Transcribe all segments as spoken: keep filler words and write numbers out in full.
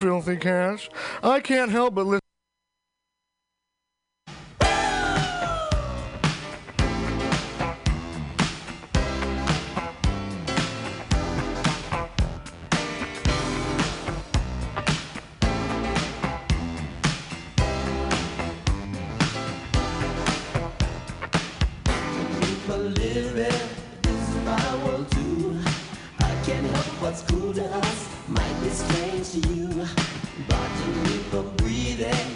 filthy cash. I can't help but listen. What's cool to us might be strange to you, but you keep on breathing.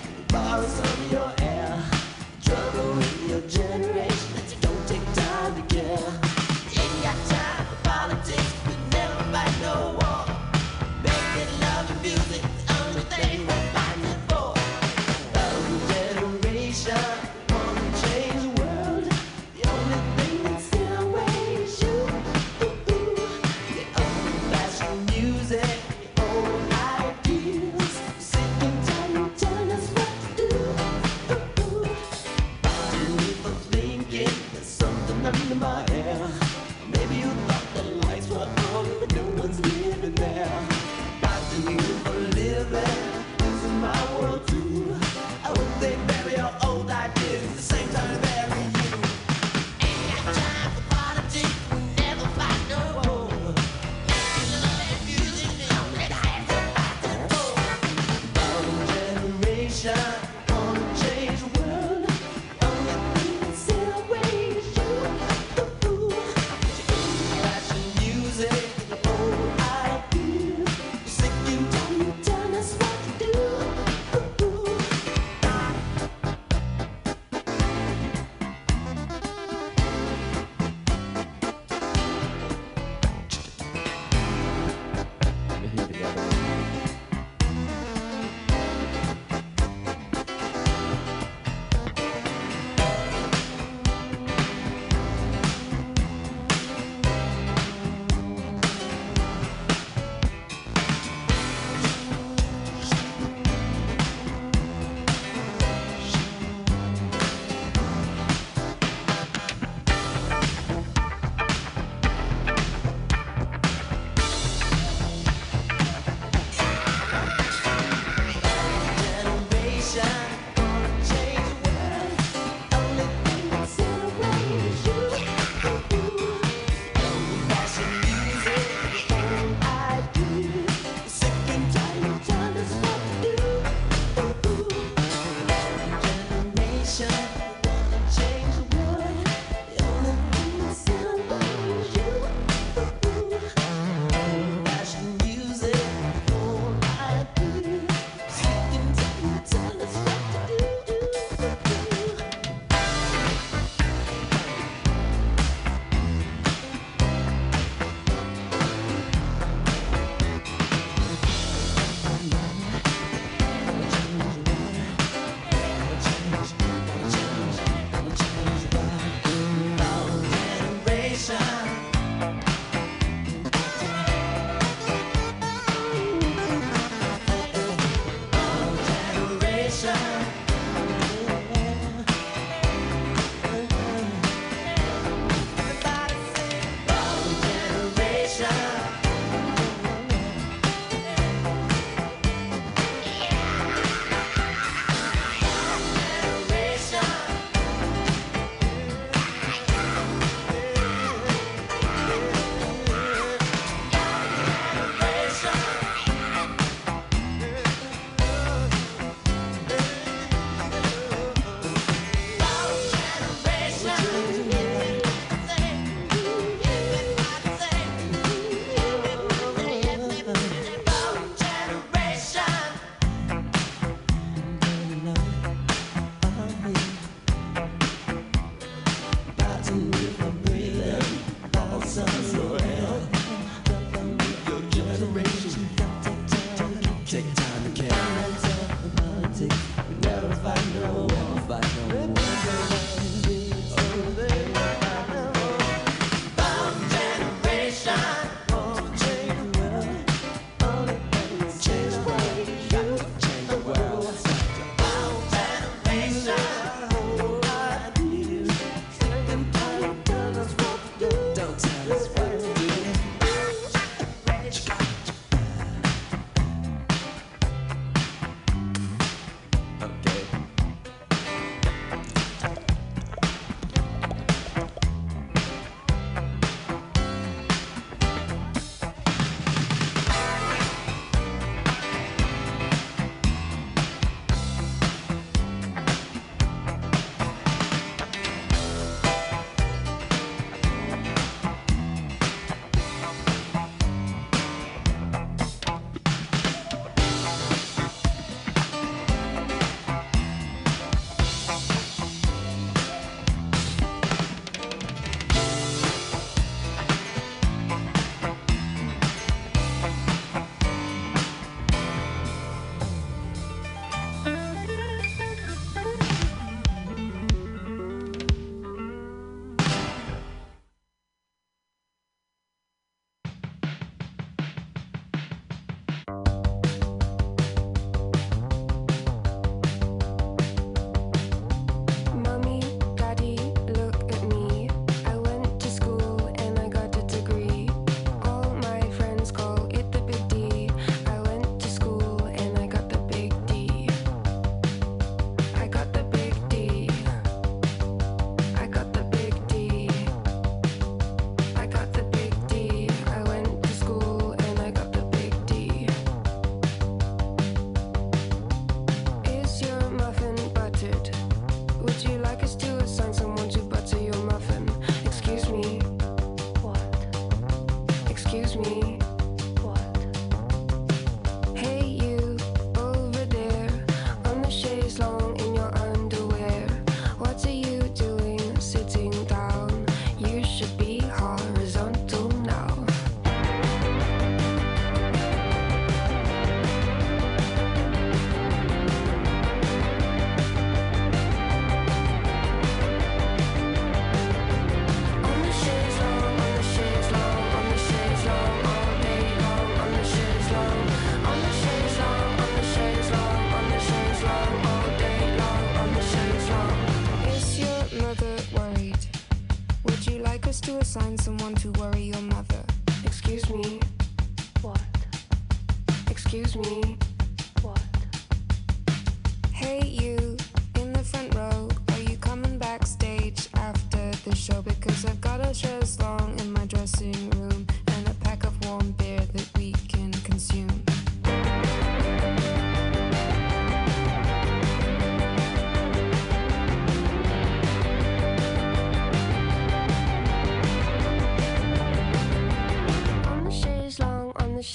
Hey you, in the front row, are you coming backstage after the show? Because I've got a chaise longue in my dressing room and a pack of warm beer that we can consume.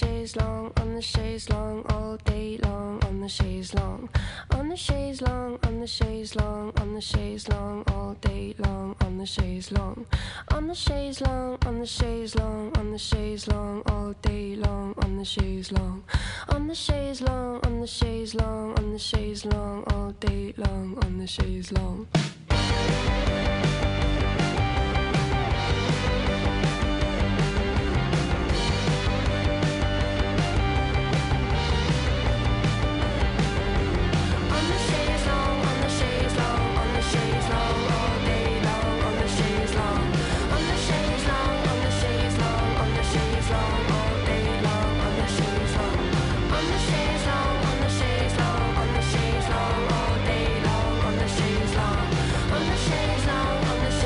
Chaise long, on the chaise long, all day long, on the chaise long, on the chaise long, on the chaise long, on the chaise long, all day long, on the chaise long, on the chaise long, on the chaise long, on the chaise long, all day long, on the chaise long, on the chaise long, on the chaise long, on the chaise long, all day long, on the chaise long. On the chaise long, on the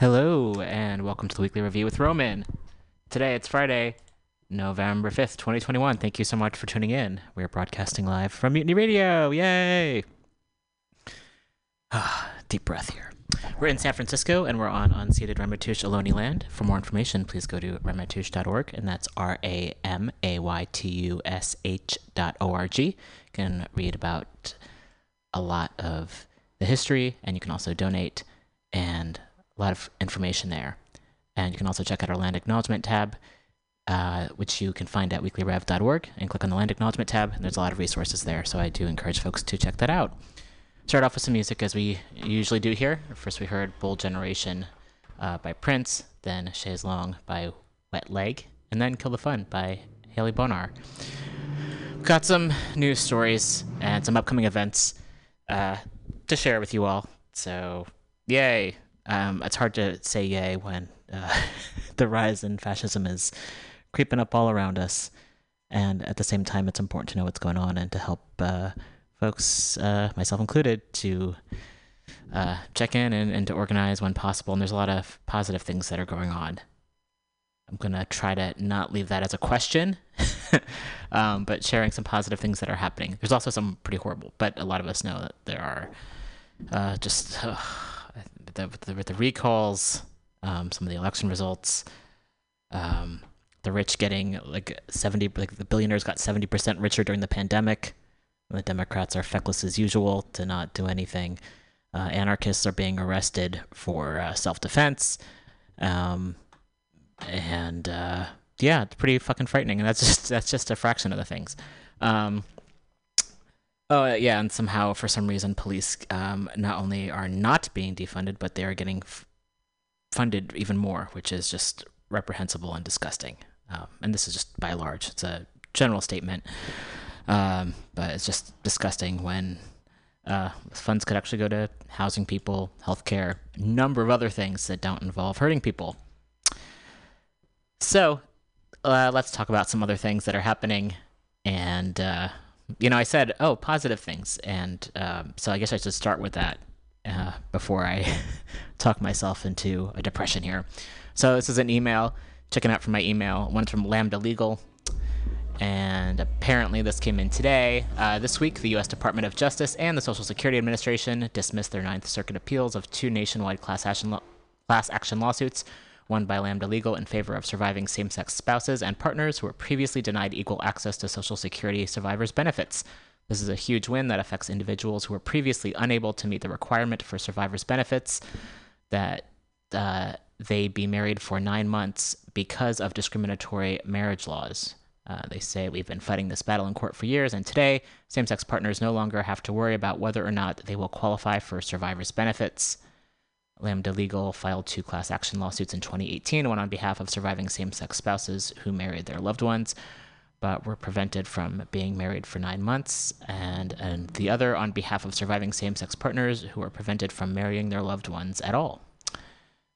Hello, and welcome to the Weekly Review with Roman. Today, it's Friday, November fifth, twenty twenty-one. Thank you so much for tuning in. We're broadcasting live from Mutiny Radio. Yay! Ah, deep breath here. We're in San Francisco, and we're on unceded Ramaytush Ohlone land. For more information, please go to ramaytush dot org, and that's R A M A Y T U S H dot O R G. You can read about a lot of the history, and you can also donate, and a lot of information there. And you can also check out our Land Acknowledgement tab, uh, which you can find at weekly rev dot org, and click on the Land Acknowledgement tab, and there's a lot of resources there, so I do encourage folks to check that out. Start off with some music, as we usually do here. First we heard Bold Generation uh, by Prince, then Chaise Longue by Wet Leg, and then Kill the Fun by Haley Bonar. We've got some news stories and some upcoming events uh, to share with you all, so yay! Um, it's hard to say yay when uh, the rise in fascism is creeping up all around us. And at the same time, it's important to know what's going on and to help uh, folks, uh, myself included, to uh, check in and, and to organize when possible. And there's a lot of positive things that are going on. I'm going to try to not leave that as a question, um, but sharing some positive things that are happening. There's also some pretty horrible, but a lot of us know that there are uh, just... Uh, The, the, the recalls, um, some of the election results, um, the rich getting like seventy, like the billionaires got seventy percent richer during the pandemic. The Democrats are feckless as usual to not do anything. Uh, anarchists are being arrested for uh, self-defense, um, and uh, yeah, it's pretty fucking frightening. And that's just that's just a fraction of the things. Um, Oh, yeah, and somehow, for some reason, police um, not only are not being defunded, but they are getting f- funded even more, which is just reprehensible and disgusting. Um, and this is just by large. It's a general statement, um, but it's just disgusting when uh, funds could actually go to housing people, healthcare, a number of other things that don't involve hurting people. So uh, let's talk about some other things that are happening, and... Uh, You know, I said, oh, positive things, and um, so I guess I should start with that uh, before I talk myself into a depression here. So this is an email, checking out from my email. One's from Lambda Legal, and apparently this came in today. Uh, this week, the U S Department of Justice and the Social Security Administration dismissed their Ninth Circuit appeals of two nationwide class action, lo- class action lawsuits, one by Lambda Legal in favor of surviving same-sex spouses and partners who were previously denied equal access to Social Security survivors' benefits. This is a huge win that affects individuals who were previously unable to meet the requirement for survivors' benefits that uh, they be married for nine months because of discriminatory marriage laws. Uh, they say, we've been fighting this battle in court for years, and today, same-sex partners no longer have to worry about whether or not they will qualify for survivors' benefits. Lambda Legal filed two class action lawsuits in twenty eighteen, one on behalf of surviving same-sex spouses who married their loved ones but were prevented from being married for nine months, and, and the other on behalf of surviving same-sex partners who were prevented from marrying their loved ones at all.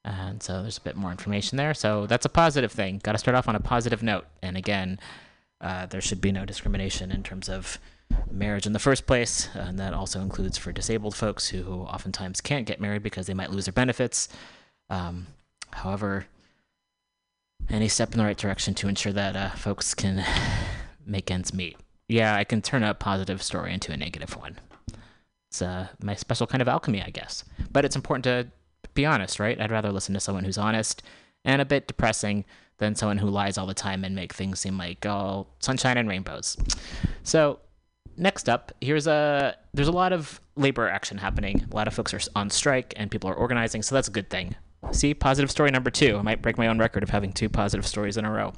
And so there's a bit more information there. So that's a positive thing. Got to start off on a positive note. And again, uh, there should be no discrimination in terms of marriage in the first place, and that also includes for disabled folks who oftentimes can't get married because they might lose their benefits. Um, however, any step in the right direction to ensure that uh, folks can make ends meet. Yeah, I can turn a positive story into a negative one. It's uh, my special kind of alchemy, I guess. But it's important to be honest, right? I'd rather listen to someone who's honest and a bit depressing than someone who lies all the time and make things seem like, oh, sunshine and rainbows. So... Next up, here's a there's a lot of labor action happening. A lot of folks are on strike and people are organizing, so that's a good thing. See, positive story number two. I might break my own record of having two positive stories in a row.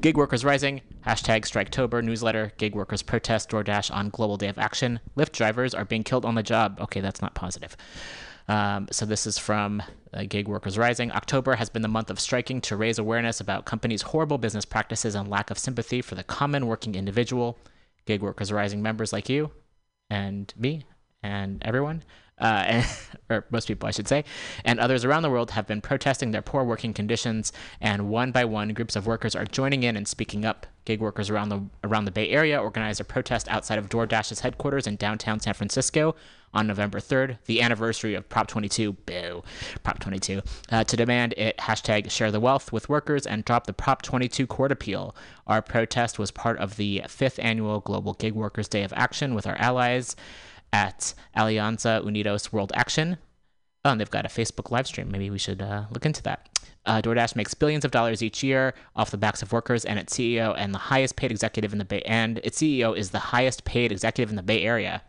Gig Workers Rising, hashtag Striketober newsletter, gig workers protest DoorDash on global day of action. Lyft drivers are being killed on the job. Okay, that's not positive. Um, so this is from uh, Gig Workers Rising. October has been the month of striking to raise awareness about companies' horrible business practices and lack of sympathy for the common working individual. Gig Workers Rising members like you and me and everyone uh, and, or most people, I should say, and others around the world have been protesting their poor working conditions, and one by one, groups of workers are joining in and speaking up. Gig workers around the around the Bay Area organized a protest outside of DoorDash's headquarters in downtown San Francisco on November third, the anniversary of Prop twenty-two, boo, Prop twenty-two, uh, to demand it hashtag share the wealth with workers and drop the Prop twenty-two court appeal. Our protest was part of the fifth annual Global Gig Workers Day of Action with our allies at Alianza Unidos World Action. Oh, and they've got a Facebook live stream. Maybe we should uh, look into that. Uh, DoorDash makes billions of dollars each year off the backs of workers, and its C E O and the highest paid executive in the Bay and its C E O is the highest paid executive in the Bay Area.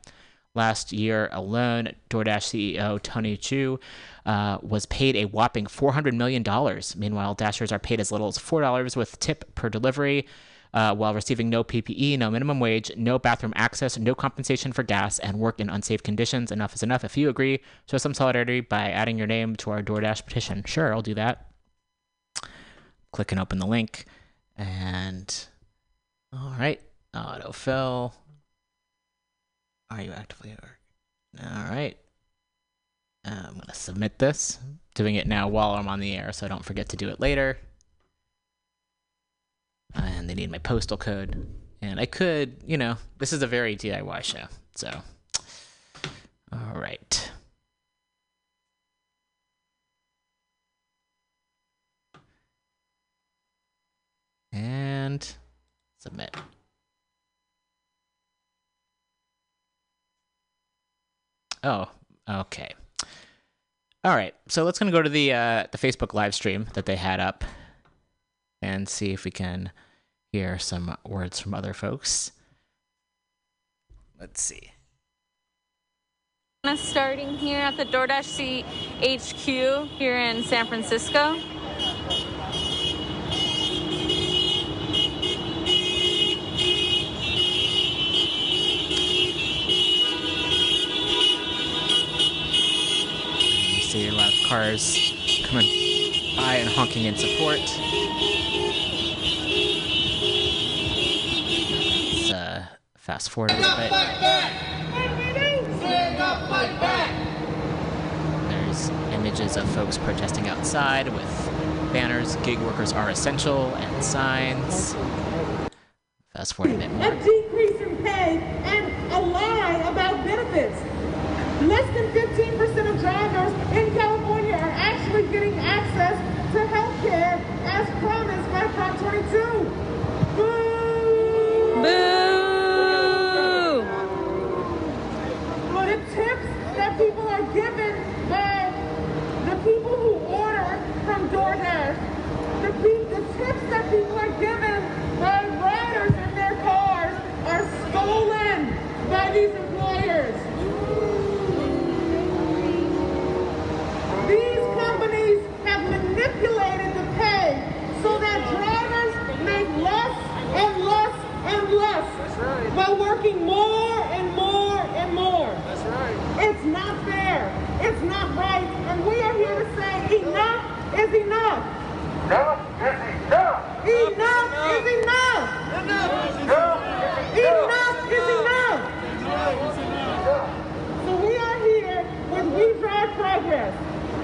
Last year alone, DoorDash C E O Tony Xu uh, was paid a whopping four hundred million dollars. Meanwhile, Dashers are paid as little as four dollars with tip per delivery, uh, while receiving no P P E, no minimum wage, no bathroom access, no compensation for gas, and work in unsafe conditions. Enough is enough. If you agree, show some solidarity by adding your name to our DoorDash petition. Sure, I'll do that. Click and open the link. And all right, autofill. Are you actively at work? All right. Uh, I'm going to submit this. Doing it now while I'm on the air, so I don't forget to do it later. And they need my postal code. And I could, you know, this is a very D I Y show. So, all right. And submit. Oh, okay. All right, so let's gonna go to the uh, the Facebook live stream that they had up and see if we can hear some words from other folks. Let's see. Starting here at the DoorDash H Q here in San Francisco. See a lot of cars coming by and honking in support. Let's uh, fast forward a little bit. There's images of folks protesting outside with banners, "Gig workers are essential," and signs. Fast forward a bit more. A decrease in pay and a lie about benefits. Less than fifteen percent of drivers in California are actually getting access to health care as promised by Prop twenty-two. Boo! Boo! Well, the tips that people are given by the people who order from DoorDash, the, the tips that people are given by riders in their cars are stolen by these employers. These companies have manipulated the pay so that drivers make less and less and less while working more and more and more. That's right. It's not fair. It's not right. And we are here to say enough is enough. Enough is enough. Enough is enough. Enough is enough. Enough is enough. So we are here when we drive progress.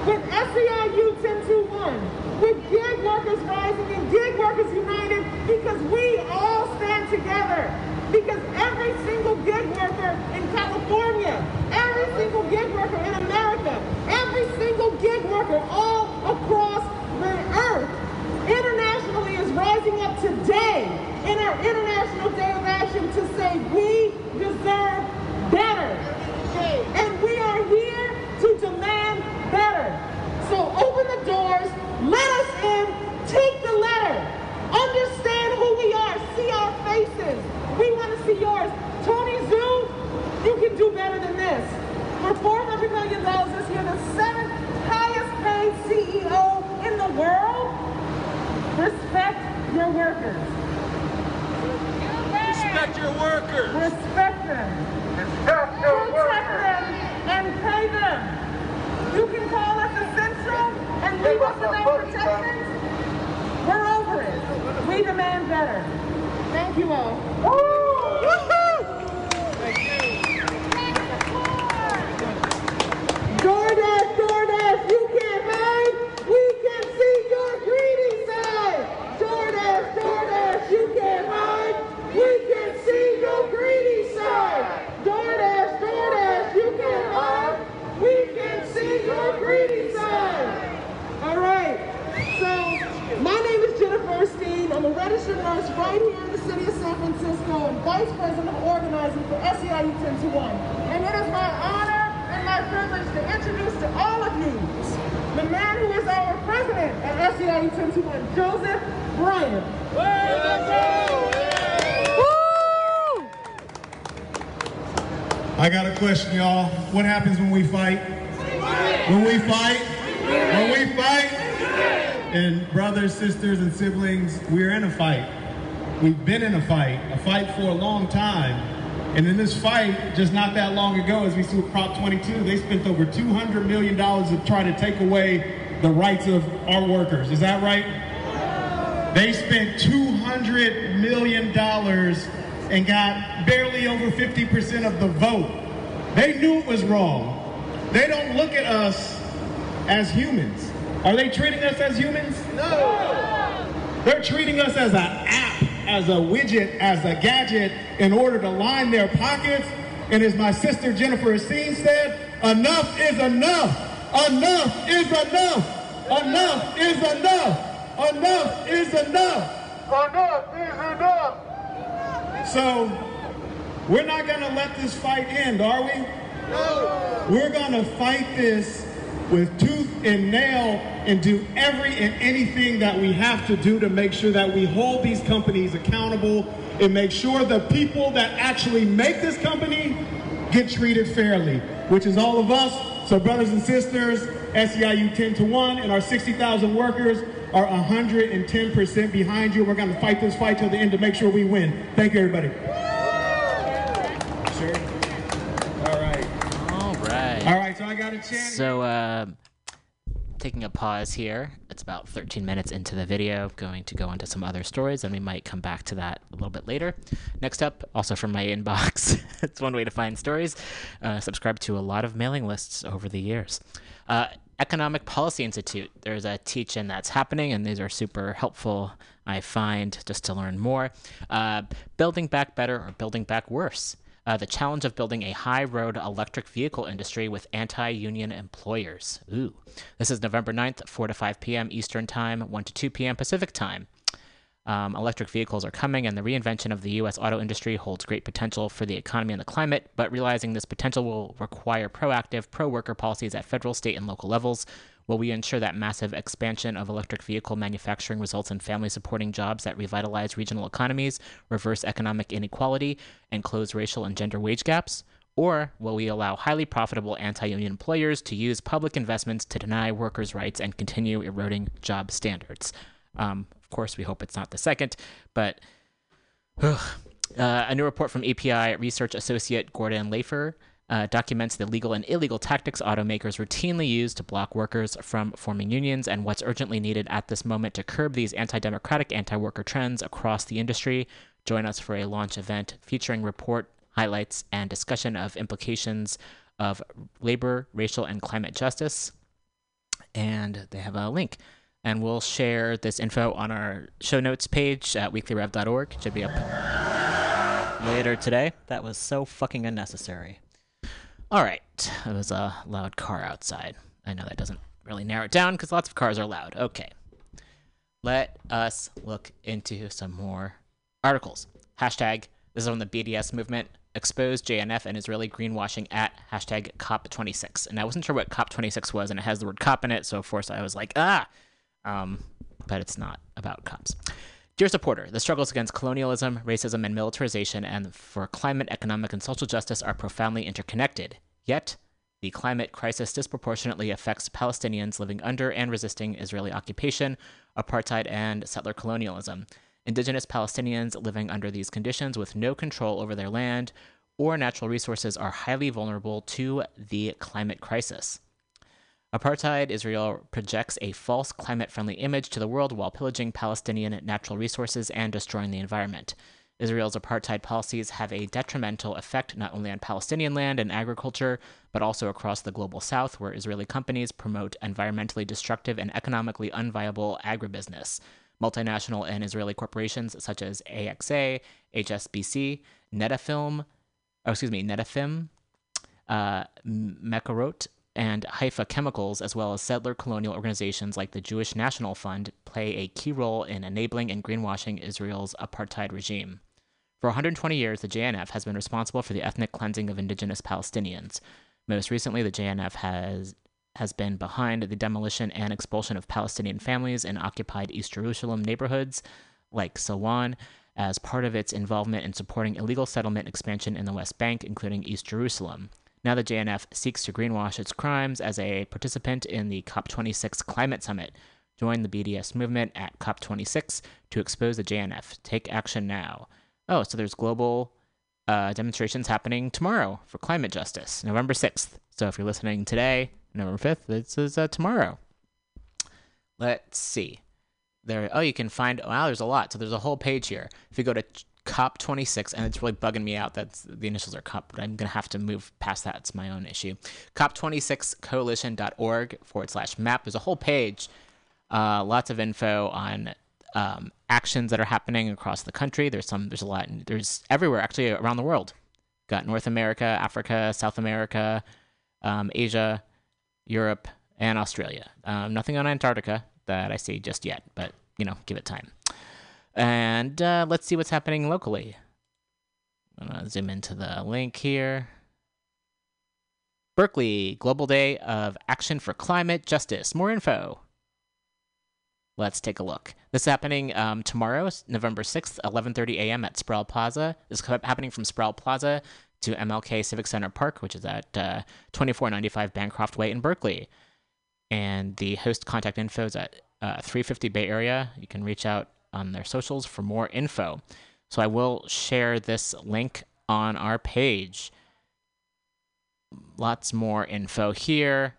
With S E I U ten twenty-one, with Gig Workers Rising and Gig Workers United, because we all stand together. Because every single gig worker in California, every single gig worker in America, every single gig worker all across the earth, internationally is rising up today in our International Day of Action to say we deserve better. And we are here to demand better. So open the doors, let us in, take the letter, understand who we are, see our faces. We want to see yours. Tony Xu, you can do better than this. For four hundred million dollars this year, the seventh highest paid C E O in the world. Respect your workers. Respect your workers. Respect them. Respect your Protect workers. them and pay them. You can call us essential and leave us without protections. We're over it. We demand better. Thank you all. Woo! Woohoo! Thank you. Lamarche, right here in the city of San Francisco, and Vice President of Organizing for S E I U ten twenty-one. And it is my honor and my privilege to introduce to all of you the man who is our president at S E I U ten twenty-one, Joseph Bryan. I got a question, y'all. What happens when we fight? When we fight? When we fight? And brothers, sisters, and siblings, we're in a fight. We've been in a fight, a fight for a long time. And in this fight, just not that long ago, as we see with Prop twenty-two, they spent over two hundred million dollars to try to take away the rights of our workers. Is that right? They spent two hundred million dollars and got barely over fifty percent of the vote. They knew it was wrong. They don't look at us as humans. Are they treating us as humans? No. They're treating us as an app, as a widget, as a gadget in order to line their pockets. And as my sister Jennifer Racine said, enough is enough. Enough is enough. Enough is enough. Enough is enough. Enough is enough. So, we're not going to let this fight end, are we? No. We're going to fight this with tooth and nail and do every and anything that we have to do to make sure that we hold these companies accountable and make sure the people that actually make this company get treated fairly, which is all of us. So brothers and sisters, S E I U ten to one and our sixty thousand workers are one hundred ten percent behind you. We're going to fight this fight till the end to make sure we win. Thank you, everybody. Sure. All right. All right. All right, so I got a chance. So, uh, taking a pause here. It's about thirteen minutes into the video. Going to go into some other stories, and we might come back to that a little bit later. Next up, also from my inbox, it's one way to find stories. Uh, subscribe to a lot of mailing lists over the years. Uh, Economic Policy Institute. There's a teach-in that's happening, and these are super helpful, I find, just to learn more. Uh, building Back Better or Building Back Worse. Uh, the challenge of building a high-road electric vehicle industry with anti-union employers. Ooh. This is November ninth, four to five p m Eastern Time, one to two p m Pacific Time. Um, electric vehicles are coming, and the reinvention of the U S auto industry holds great potential for the economy and the climate, but realizing this potential will require proactive, pro-worker policies at federal, state, and local levels. Will we ensure that massive expansion of electric vehicle manufacturing results in family-supporting jobs that revitalize regional economies, reverse economic inequality, and close racial and gender wage gaps? Or will we allow highly profitable anti-union employers to use public investments to deny workers' rights and continue eroding job standards? Um, of course, we hope it's not the second, but uh, a new report from A P I Research Associate Gordon Lafer uh, documents the legal and illegal tactics automakers routinely use to block workers from forming unions and what's urgently needed at this moment to curb these anti-democratic, anti-worker trends across the industry. Join us for a launch event featuring report, highlights, and discussion of implications of labor, racial, and climate justice. And they have a link. And we'll share this info on our show notes page at weekly rev dot org. It should be up later today. That was so fucking unnecessary. All right. It was a loud car outside. I know that doesn't really narrow it down because lots of cars are loud. Okay. Let us look into some more articles. Hashtag, this is on the B D S movement. Expose J N F and Israeli greenwashing at hashtag COP twenty-six. And I wasn't sure what COP twenty-six was, and it has the word COP in it. So, of course, I was like, ah. Um, but it's not about cops. Dear supporter, the struggles against colonialism, racism, and militarization and for climate, economic, and social justice are profoundly interconnected. Yet, the climate crisis disproportionately affects Palestinians living under and resisting Israeli occupation, apartheid, and settler colonialism. Indigenous Palestinians living under these conditions with no control over their land or natural resources are highly vulnerable to the climate crisis. Apartheid Israel projects a false climate-friendly image to the world while pillaging Palestinian natural resources and destroying the environment. Israel's apartheid policies have a detrimental effect not only on Palestinian land and agriculture, but also across the global south, where Israeli companies promote environmentally destructive and economically unviable agribusiness. Multinational and Israeli corporations such as A X A, H S B C, Netafim, oh, excuse me, Netafim, uh, Mekorot, and Haifa Chemicals, as well as settler colonial organizations like the Jewish National Fund, play a key role in enabling and greenwashing Israel's apartheid regime. For one hundred twenty years, the J N F has been responsible for the ethnic cleansing of indigenous Palestinians. Most recently, the J N F has has been behind the demolition and expulsion of Palestinian families in occupied East Jerusalem neighborhoods like Silwan, as part of its involvement in supporting illegal settlement expansion in the West Bank, including East Jerusalem. Now the J N F seeks to greenwash its crimes as a participant in the COP twenty-six Climate Summit. Join the B D S movement at COP twenty-six to expose the J N F. Take action now. Oh, so there's global uh, demonstrations happening tomorrow for climate justice, November sixth. So if you're listening today, November fifth, this is uh, tomorrow. Let's see. There, oh, you can find, wow, there's a lot. So there's a whole page here. If you go to COP twenty-six, and it's really bugging me out that the initials are COP, but I'm going to have to move past that. It's my own issue. COP twenty-six coalition dot org forward slash map. There's a whole page, uh, lots of info on um, actions that are happening across the country. There's some, there's a lot, and there's everywhere, actually, around the world. Got North America, Africa, South America, um, Asia, Europe, and Australia. Um, nothing on Antarctica that I see just yet, but, you know, give it time. And uh, let's see what's happening locally. I'm going to zoom into the link here. Berkeley, Global Day of Action for Climate Justice. More info. Let's take a look. This is happening um, tomorrow, November sixth, eleven thirty a.m. at Sproul Plaza. This is happening from Sproul Plaza to M L K Civic Center Park, which is at uh, twenty-four ninety-five Bancroft Way in Berkeley. And the host contact info is at uh, three fifty Bay Area. You can reach out on their socials for more info. So I will share this link on our page. Lots more info here.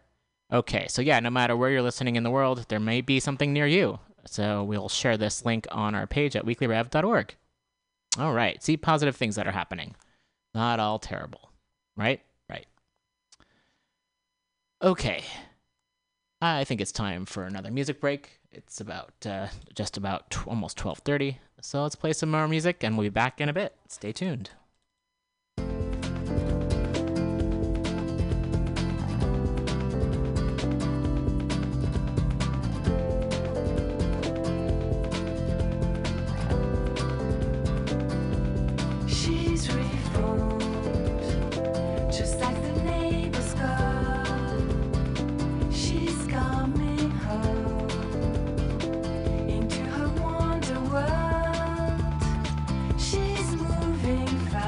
Okay, so yeah, no matter where you're listening in the world, there may be something near you. So we'll share this link on our page at weekly rev dot org. All right, see positive things that are happening. Not all terrible, right? Right. Okay. I think it's time for another music break. It's about uh, just about t- almost twelve thirty. So let's play some more music, and we'll be back in a bit. Stay tuned. She's moving fast.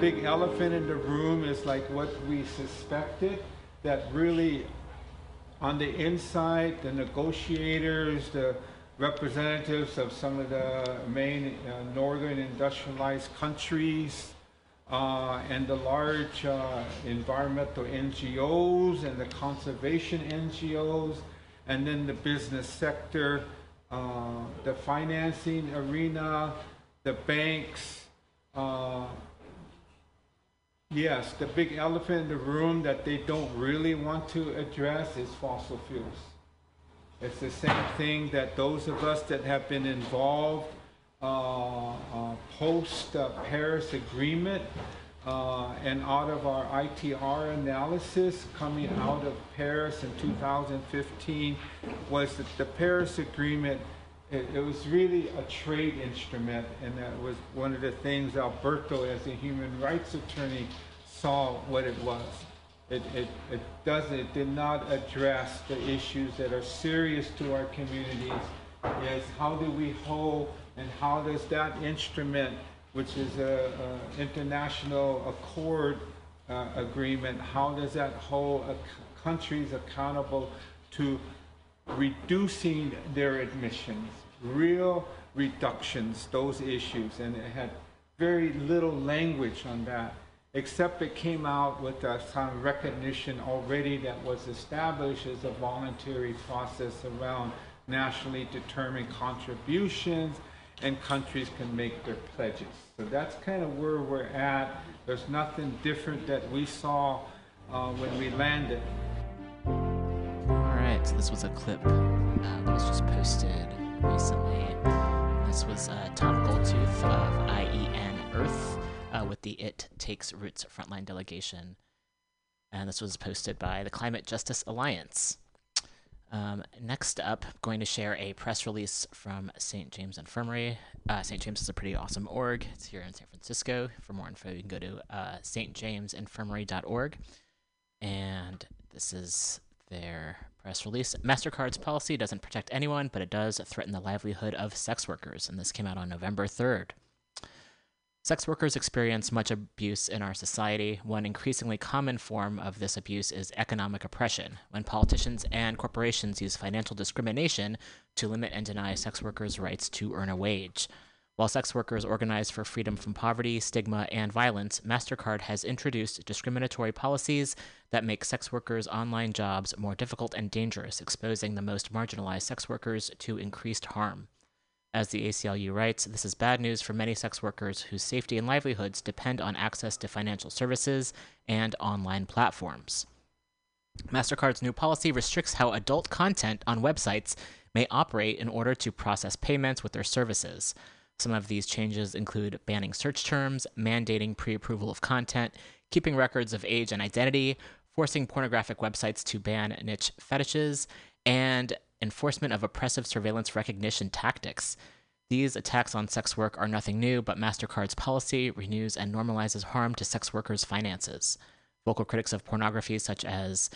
big elephant in the room is like what we suspected, that really on the inside, the negotiators, the representatives of some of the main uh, northern industrialized countries, Uh, and the large uh, environmental N G Os and the conservation N G Os, and then the business sector, uh, the financing arena, the banks. Uh, yes, the big elephant in the room that they don't really want to address is fossil fuels. It's the same thing that those of us that have been involved Uh, uh, post uh, Paris Agreement uh, and out of our I T R analysis coming out of Paris in two thousand fifteen was that the Paris Agreement, it, it was really a trade instrument, and that was one of the things Alberto as a human rights attorney saw what it was. It, it, it, doesn't, it did not address the issues that are serious to our communities, is how do we hold and how does that instrument, which is an international accord uh, agreement, how does that hold a countries accountable to reducing their emissions, real reductions, those issues? And it had very little language on that, except it came out with uh, some recognition already that was established as a voluntary process around nationally determined contributions, and countries can make their pledges. So that's kind of where we're at. There's nothing different that we saw uh, when we landed. All right, so this was a clip uh, that was just posted recently. This was uh, Tom Goldtooth of I E N Earth uh, with the It Takes Roots Frontline Delegation. And this was posted by the Climate Justice Alliance. Um, next up, I'm going to share a press release from Saint James Infirmary. Uh, Saint James is a pretty awesome org. It's here in San Francisco. For more info, you can go to uh, st james infirmary dot org. And this is their press release. MasterCard's policy doesn't protect anyone, but it does threaten the livelihood of sex workers. And this came out on November third. Sex workers experience much abuse in our society. One increasingly common form of this abuse is economic oppression, when politicians and corporations use financial discrimination to limit and deny sex workers' rights to earn a wage. While sex workers organize for freedom from poverty, stigma, and violence, MasterCard has introduced discriminatory policies that make sex workers' online jobs more difficult and dangerous, exposing the most marginalized sex workers to increased harm. As the A C L U writes, this is bad news for many sex workers whose safety and livelihoods depend on access to financial services and online platforms. MasterCard's new policy restricts how adult content on websites may operate in order to process payments with their services. Some of these changes include banning search terms, mandating pre-approval of content, keeping records of age and identity, forcing pornographic websites to ban niche fetishes, and enforcement of oppressive surveillance recognition tactics. These attacks on sex work are nothing new, but MasterCard's policy renews and normalizes harm to sex workers' finances. Vocal critics of pornography, such as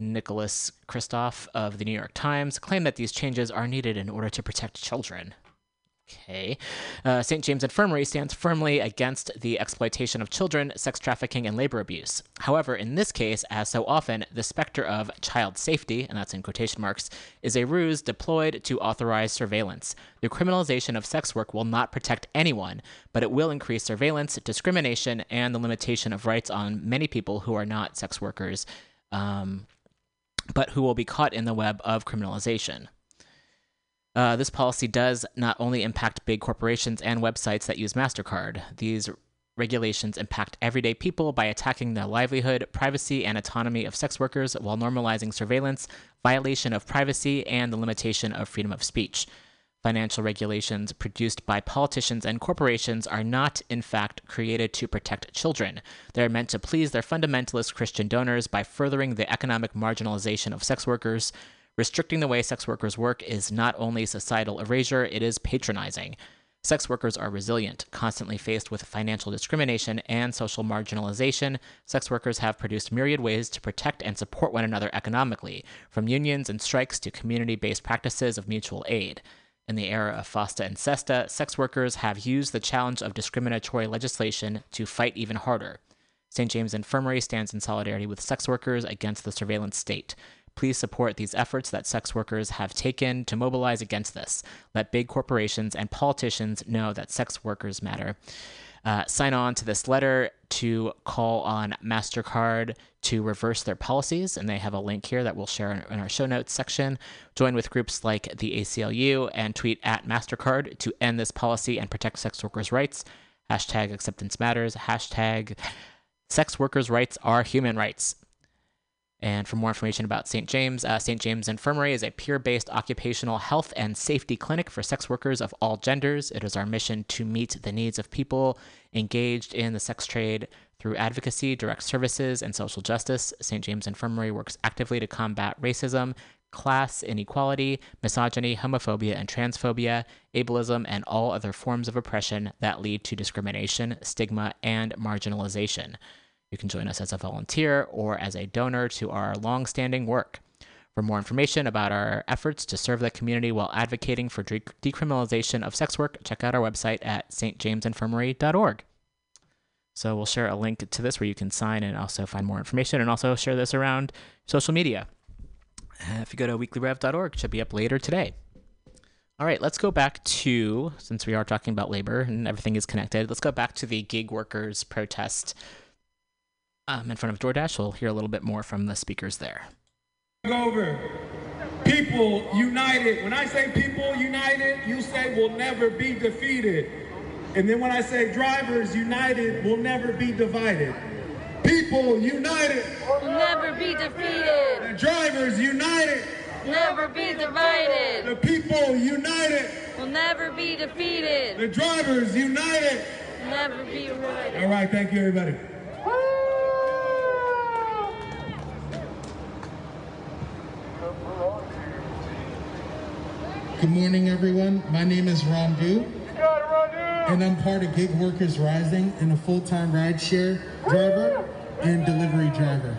Nicholas Kristof of the New York Times, claim that these changes are needed in order to protect children. Okay. Uh, Saint James Infirmary stands firmly against the exploitation of children, sex trafficking, and labor abuse. However, in this case, as so often, the specter of child safety, and that's in quotation marks, is a ruse deployed to authorize surveillance. The criminalization of sex work will not protect anyone, but it will increase surveillance, discrimination, and the limitation of rights on many people who are not sex workers, um, but who will be caught in the web of criminalization. Uh, this policy does not only impact big corporations and websites that use MasterCard. These regulations impact everyday people by attacking the livelihood, privacy, and autonomy of sex workers while normalizing surveillance, violation of privacy, and the limitation of freedom of speech. Financial regulations produced by politicians and corporations are not, in fact, created to protect children. They are meant to please their fundamentalist Christian donors by furthering the economic marginalization of sex workers. Restricting the way sex workers work is not only societal erasure, it is patronizing. Sex workers are resilient. Constantly faced with financial discrimination and social marginalization, sex workers have produced myriad ways to protect and support one another economically, from unions and strikes to community-based practices of mutual aid. In the era of FOSTA and SESTA, sex workers have used the challenge of discriminatory legislation to fight even harder. Saint James Infirmary stands in solidarity with sex workers against the surveillance state. Please support these efforts that sex workers have taken to mobilize against this. Let big corporations and politicians know that sex workers matter. Uh, sign on to this letter to call on MasterCard to reverse their policies, and they have a link here that we'll share in our show notes section. Join with groups like the A C L U and tweet at MasterCard to end this policy and protect sex workers' rights. Hashtag acceptance matters. Hashtag sex workers' rights are human rights. And for more information about Saint James, uh, Saint James Infirmary is a peer-based occupational health and safety clinic for sex workers of all genders. It is our mission to meet the needs of people engaged in the sex trade through advocacy, direct services, and social justice. Saint James Infirmary works actively to combat racism, class inequality, misogyny, homophobia and transphobia, ableism, and all other forms of oppression that lead to discrimination, stigma, and marginalization. You can join us as a volunteer or as a donor to our long-standing work. For more information about our efforts to serve the community while advocating for de- decriminalization of sex work, check out our website at s t james infirmary dot org. So we'll share a link to this where you can sign and also find more information, and also share this around social media. Uh, if you go to weekly rev dot org, it should be up later today. All right, let's go back to, since we are talking about labor and everything is connected, let's go back to the gig workers protest Um, in front of DoorDash. We'll hear a little bit more from the speakers there. Over. People united. When I say people united, you say we'll never be defeated. And then when I say drivers united, we'll never be divided. People united. We'll never be defeated. The drivers united. Never be divided. The people united. We'll never be defeated. The drivers united. Never be divided. All right, thank you, everybody. Good morning, everyone. My name is Randu, and I'm part of Gig Workers Rising and a full-time rideshare driver and delivery driver.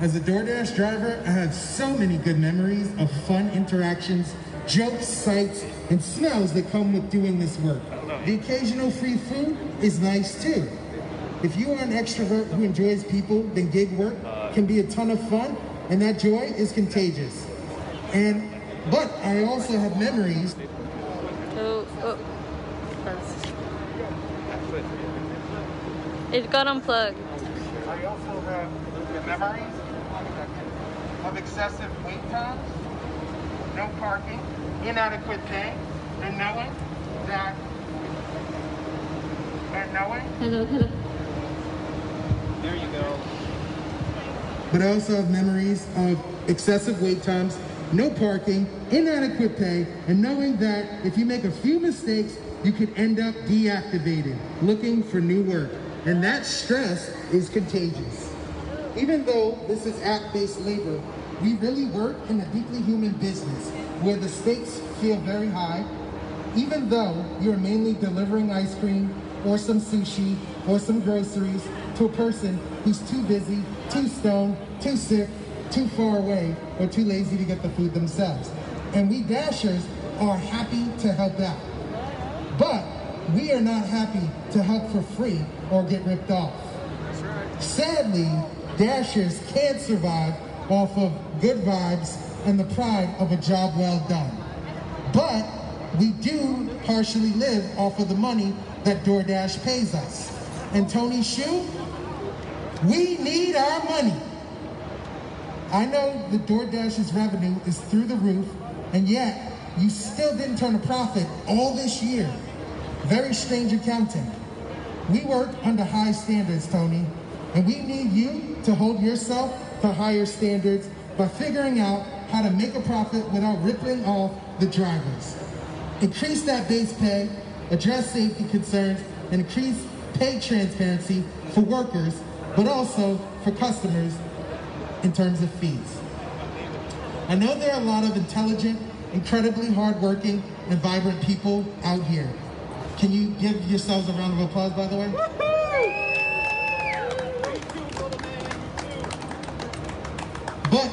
As a DoorDash driver, I have so many good memories of fun interactions, jokes, sights, and smells that come with doing this work. The occasional free food is nice too. If you are an extrovert who enjoys people, then gig work can be a ton of fun, and that joy is contagious. And But I also have memories. Oh, oh. It got unplugged. I also have memories of excessive wait times, no parking, inadequate pay, and knowing that, and knowing. Hello, hello. There you go. But I also have memories of excessive wait times, no parking, inadequate pay, and knowing that if you make a few mistakes, you could end up deactivated, looking for new work. And that stress is contagious. Even though this is act-based labor, we really work in a deeply human business where the stakes feel very high, even though you're mainly delivering ice cream or some sushi or some groceries to a person who's too busy, too stoned, too sick, too far away, or too lazy to get the food themselves. And we dashers are happy to help out. But we are not happy to help for free or get ripped off. Sadly, dashers can't survive off of good vibes and the pride of a job well done. But we do partially live off of the money that DoorDash pays us. And Tony Xu, we need our money. I know the DoorDash's revenue is through the roof, and yet you still didn't turn a profit all this year. Very strange accounting. We work under high standards, Tony, and we need you to hold yourself to higher standards by figuring out how to make a profit without ripping off the drivers. Increase that base pay, address safety concerns, and increase pay transparency for workers, but also for customers in terms of fees. I know there are a lot of intelligent, incredibly hardworking, and vibrant people out here. Can you give yourselves a round of applause, by the way? But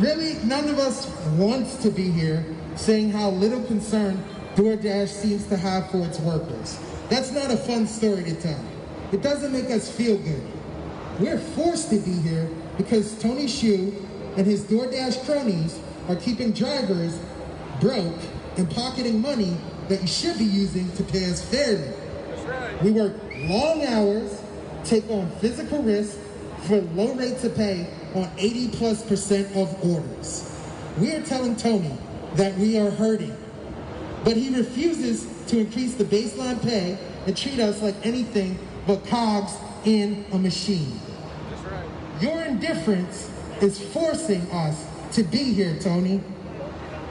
really, none of us wants to be here, saying how little concern DoorDash seems to have for its workers. That's not a fun story to tell. It doesn't make us feel good. We're forced to be here because Tony Xu and his DoorDash cronies are keeping drivers broke and pocketing money that you should be using to pay us fairly. That's right. We work long hours, take on physical risk for low rates of pay on eighty plus percent of orders. We are telling Tony that we are hurting, but he refuses to increase the baseline pay and treat us like anything but cogs in a machine. That's right. Your indifference is forcing us to be here, Tony,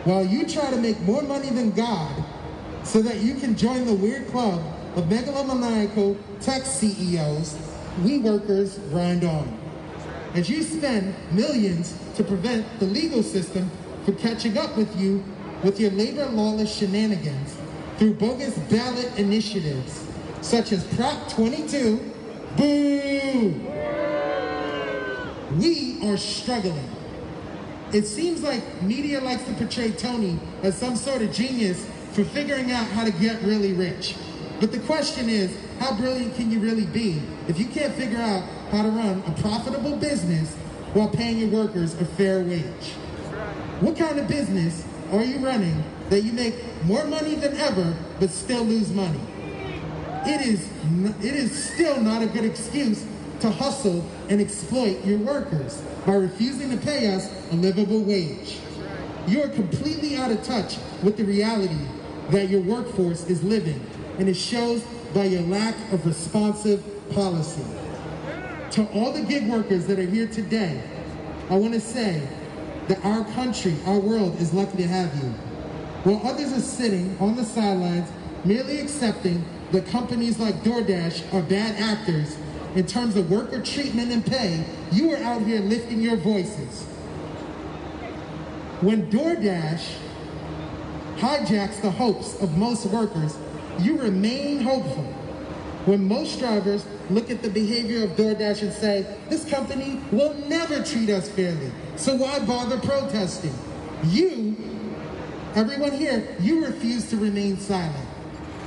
while you try to make more money than God so that you can join the weird club of megalomaniacal tech C E Os we workers grind on, as you spend millions to prevent the legal system from catching up with you with your labor lawless shenanigans through bogus ballot initiatives such as Prop twenty-two, boo! We are struggling. It seems like media likes to portray Tony as some sort of genius for figuring out how to get really rich. But the question is, how brilliant can you really be if you can't figure out how to run a profitable business while paying your workers a fair wage? What kind of business are you running that you make more money than ever but still lose money? It is, it is still not a good excuse to hustle and exploit your workers by refusing to pay us a livable wage. You are completely out of touch with the reality that your workforce is living, and it shows by your lack of responsive policy. To all the gig workers that are here today, I want to say that our country, our world is lucky to have you. While others are sitting on the sidelines, merely accepting that companies like DoorDash are bad actors in terms of worker treatment and pay, you are out here lifting your voices. When DoorDash hijacks the hopes of most workers, you remain hopeful. When most drivers look at the behavior of DoorDash and say, this company will never treat us fairly, so why bother protesting? You, everyone here, you refuse to remain silent.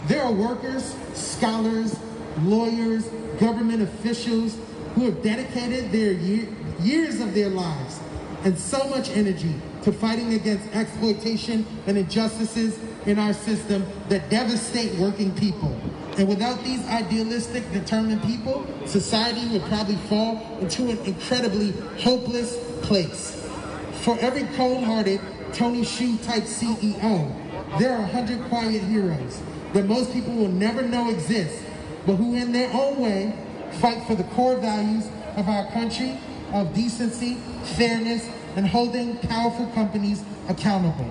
There are workers, scholars, lawyers, government officials who have dedicated their year, years of their lives and so much energy to fighting against exploitation and injustices in our system that devastate working people. And without these idealistic, determined people, society would probably fall into an incredibly hopeless place. For every cold-hearted Tony Xu type C E O, there are a hundred quiet heroes that most people will never know exist, but who in their own way fight for the core values of our country of decency, fairness, and holding powerful companies accountable.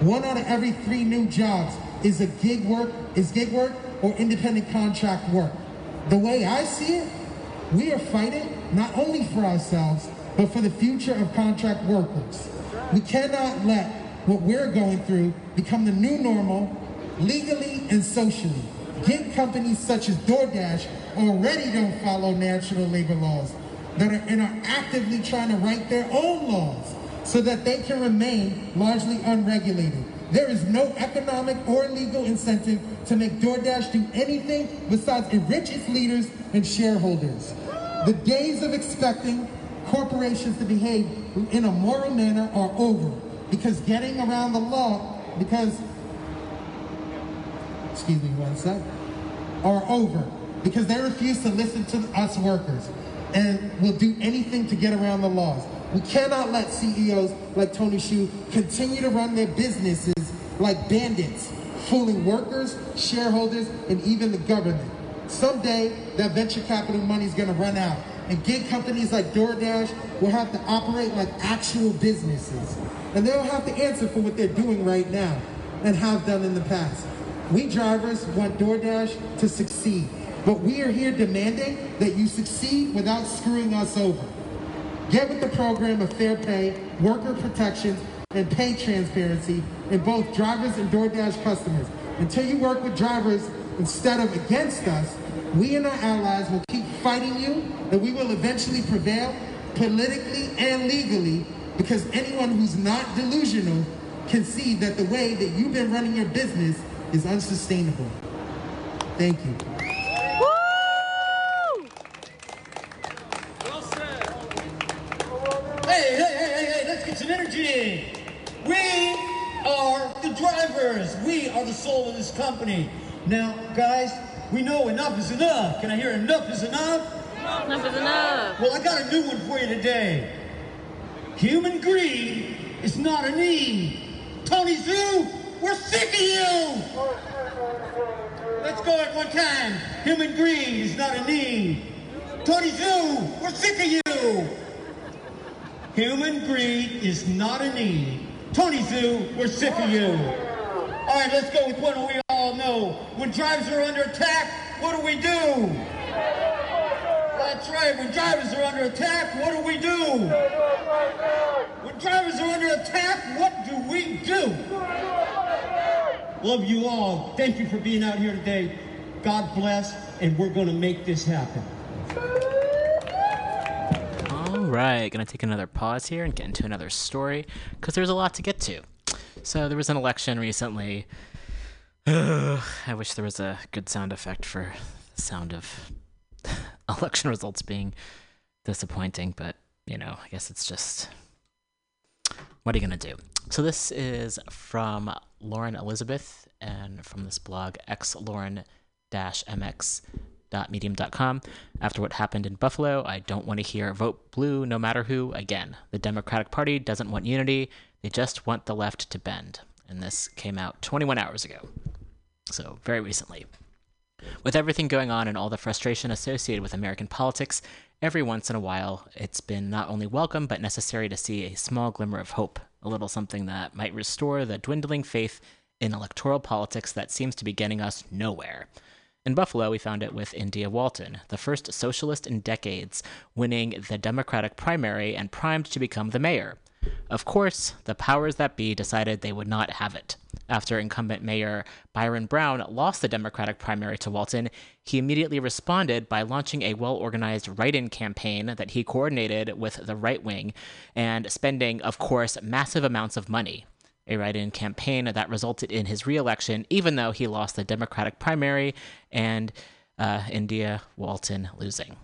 One out of every three new jobs is a gig work, is gig work or independent contract work. The way I see it, we are fighting not only for ourselves, but for the future of contract workers. We cannot let what we're going through become the new normal, legally and socially. Gig companies such as DoorDash already don't follow national labor laws that are, and are actively trying to write their own laws so that they can remain largely unregulated. There is no economic or legal incentive to make DoorDash do anything besides enrich its leaders and shareholders. The days of expecting corporations to behave in a moral manner are over, because getting around the law, because, excuse me one sec, are over, because they refuse to listen to us workers and will do anything to get around the laws. We cannot let C E Os like Tony Xu continue to run their businesses like bandits, fooling workers, shareholders, and even the government. Someday, that venture capital money is going to run out, and gig companies like DoorDash will have to operate like actual businesses. And they'll have to answer for what they're doing right now and have done in the past. We drivers want DoorDash to succeed, but we are here demanding that you succeed without screwing us over. Get with the program of fair pay, worker protections, and pay transparency in both drivers and DoorDash customers. Until you work with drivers instead of against us, we and our allies will keep fighting you, and we will eventually prevail politically and legally, because anyone who's not delusional can see that the way that you've been running your business is unsustainable. Thank you. Woo! Well said. Hey, hey, hey, hey, let's get some energy in. We are the drivers. We are the soul of this company. Now, guys, we know enough is enough. Can I hear enough is enough? Enough is enough. Well, I got a new one for you today. Human greed is not a need. Tony Xu, we're sick of you. Let's go at one time. Human greed is not a need. Tony Xu, we're sick of you. Human greed is not a need. Tony Xu, we're sick of you. All right, let's go with one we all know. When drivers are under attack, what do we do? That's right, when drivers are under attack, what do we do? When drivers are under attack, what do we do? Love you all. Thank you for being out here today. God bless, and we're going to make this happen. All right, going to take another pause here and get into another story, because there's a lot to get to. So there was an election recently. Ugh, I wish there was a good sound effect for the sound of election results being disappointing, but you know, I guess it's just, what are you gonna do? So this is from Lauren Elizabeth and from this blog, x lauren dash m x dot medium dot com. After what happened in Buffalo, I don't want to hear vote blue no matter who again. The Democratic Party doesn't want unity. They just want the left to bend. And this came out twenty-one hours ago. So very recently. With everything going on and all the frustration associated with American politics, every once in a while, it's been not only welcome but necessary to see a small glimmer of hope, a little something that might restore the dwindling faith in electoral politics that seems to be getting us nowhere. In Buffalo, we found it with India Walton, the first socialist in decades, winning the Democratic primary and primed to become the mayor. Of course, the powers that be decided they would not have it. After incumbent Mayor Byron Brown lost the Democratic primary to Walton, he immediately responded by launching a well-organized write-in campaign that he coordinated with the right wing and spending, of course, massive amounts of money. A write-in campaign that resulted in his re-election, even though he lost the Democratic primary and uh, India Walton losing.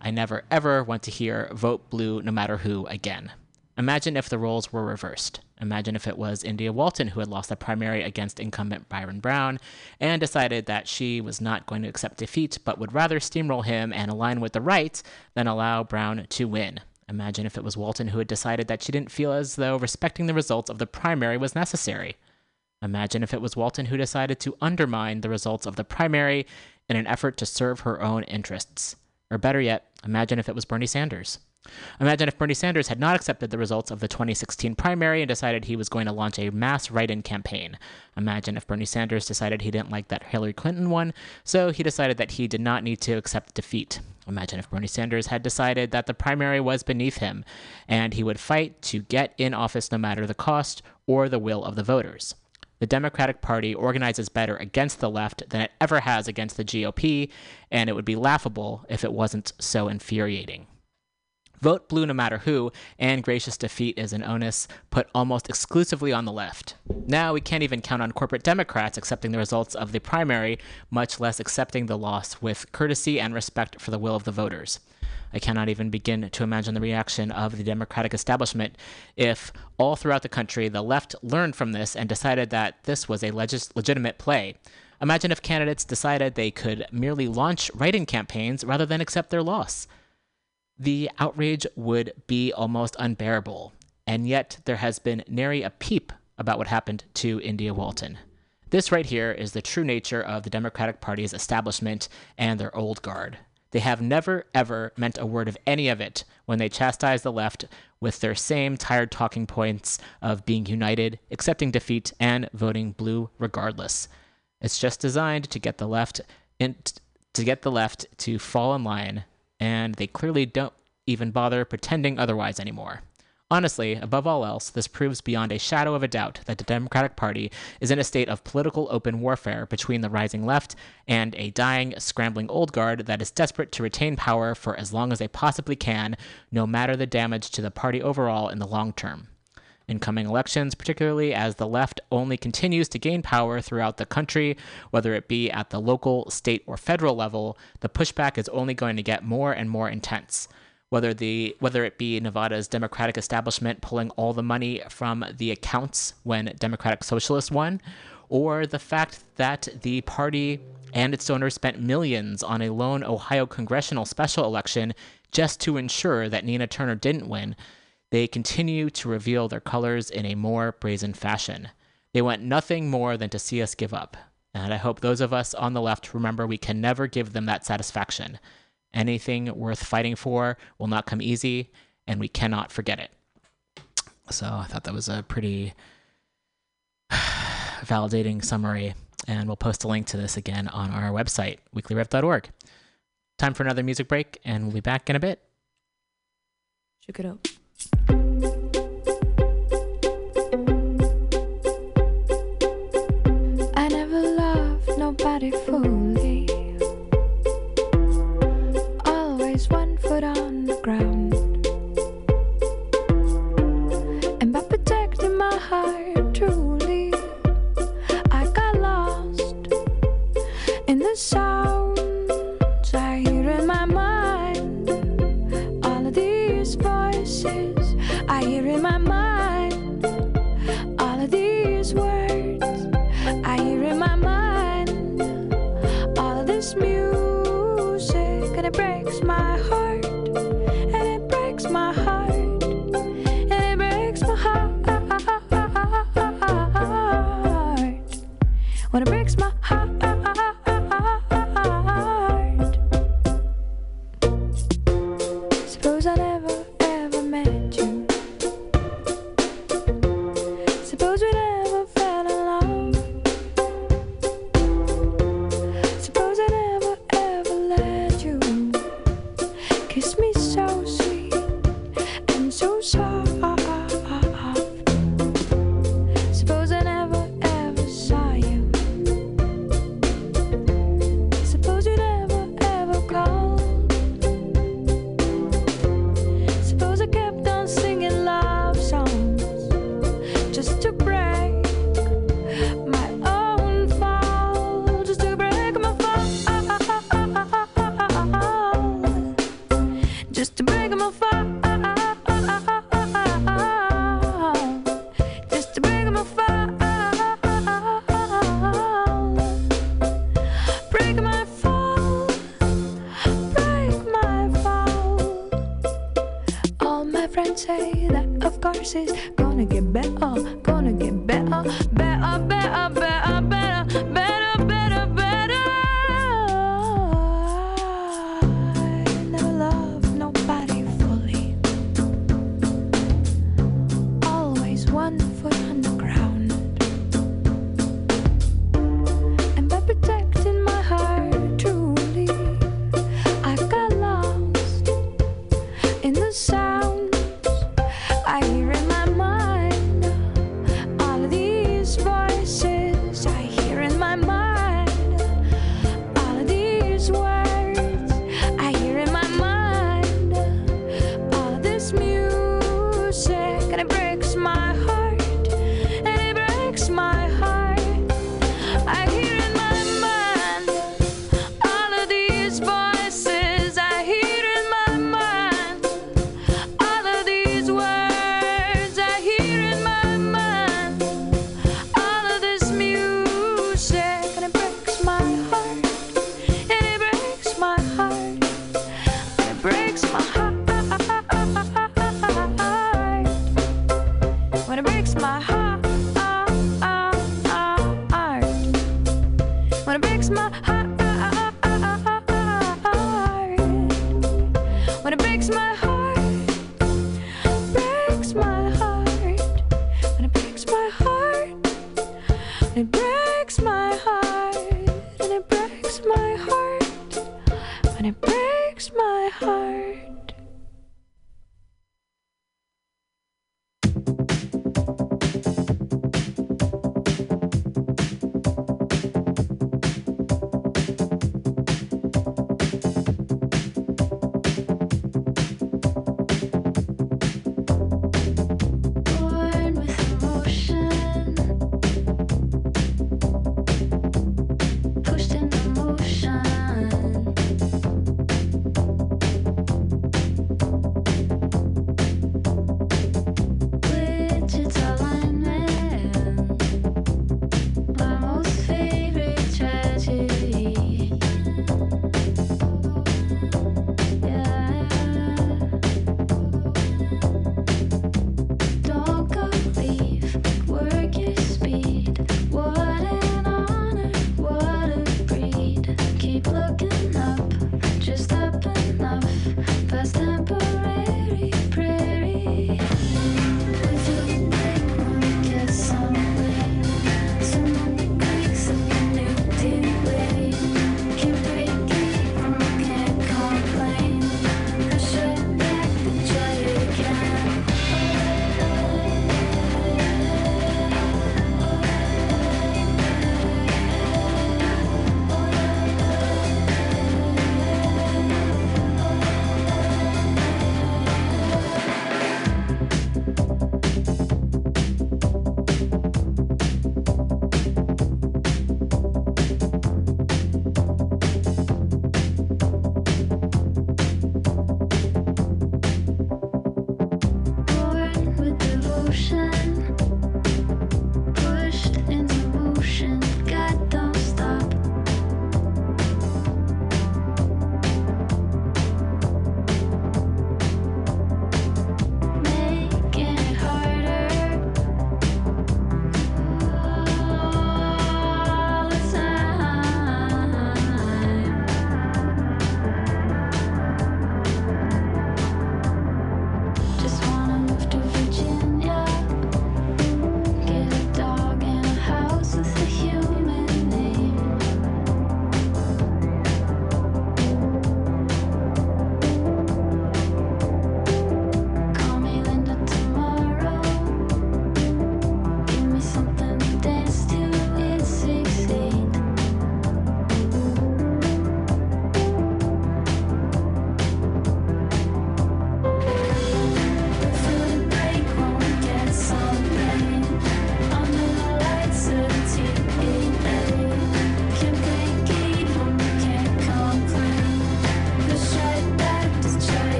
I never, ever want to hear vote blue no matter who again. Imagine if the roles were reversed. Imagine if it was India Walton who had lost the primary against incumbent Byron Brown and decided that she was not going to accept defeat but would rather steamroll him and align with the right than allow Brown to win. Imagine if it was Walton who had decided that she didn't feel as though respecting the results of the primary was necessary. Imagine if it was Walton who decided to undermine the results of the primary in an effort to serve her own interests. Or better yet, imagine if it was Bernie Sanders. Imagine if Bernie Sanders had not accepted the results of the twenty sixteen primary and decided he was going to launch a mass write-in campaign. Imagine if Bernie Sanders decided he didn't like that Hillary Clinton won, so he decided that he did not need to accept defeat. Imagine if Bernie Sanders had decided that the primary was beneath him, and he would fight to get in office no matter the cost or the will of the voters. The Democratic Party organizes better against the left than it ever has against the G O P, and it would be laughable if it wasn't so infuriating. Vote blue no matter who, and gracious defeat is an onus put almost exclusively on the left. Now we can't even count on corporate Democrats accepting the results of the primary, much less accepting the loss with courtesy and respect for the will of the voters. I cannot even begin to imagine the reaction of the Democratic establishment if all throughout the country the left learned from this and decided that this was a legis- legitimate play. Imagine if candidates decided they could merely launch write-in campaigns rather than accept their loss. The outrage would be almost unbearable, and yet there has been nary a peep about what happened to India Walton. This right here is the true nature of the Democratic Party's establishment and their old guard. They have never, ever meant a word of any of it when they chastise the left with their same tired talking points of being united, accepting defeat, and voting blue regardless. It's just designed to get the left in, to get the left to fall in line, and they clearly don't even bother pretending otherwise anymore. Honestly, above all else, this proves beyond a shadow of a doubt that the Democratic Party is in a state of political open warfare between the rising left and a dying, scrambling old guard that is desperate to retain power for as long as they possibly can, no matter the damage to the party overall in the long term. in coming elections, particularly as the left only continues to gain power throughout the country, whether it be at the local, state, or federal level. The pushback is only going to get more and more intense. Whether the whether it be Nevada's Democratic establishment pulling all the money from the accounts when Democratic Socialists won, or the fact that the party and its donors spent millions on a lone Ohio congressional special election just to ensure that Nina Turner didn't win, they continue to reveal their colors in a more brazen fashion. They want nothing more than to see us give up. And I hope those of us on the left remember we can never give them that satisfaction. Anything worth fighting for will not come easy, and we cannot forget it. So I thought that was a pretty validating summary, and we'll post a link to this again on our website, weekly rev dot org. Time for another music break, and we'll be back in a bit. Check it out. I never loved nobody fully. Always one foot on the ground. And by protecting my heart truly, I got lost in the sounds I hear in my mind. All of these voices I hear in my mind. All of these words I hear in my mind. All of this music. And it breaks my heart, and it breaks my heart, and it breaks my heart. When it breaks my heart. Suppose I never ever met you. Suppose we never fell in love. Suppose I never ever left. Kiss me so sweet and so soft. Suppose I never ever saw you. Suppose you never ever called. Suppose I kept on singing love songs just to break my own fall, just to break my fall. Just to break my fall, just to break my fall, break my fall, break my fall. All my friends say that of course it's gonna get better, gonna get better, better, better, better, better, better, better, better. One foot on the ground, and by protecting my heart truly, I got lost in the sounds I hear in my mind. All of these voices I hear in my mind. All of these words I hear in my mind. All of this music, and it breaks my heart.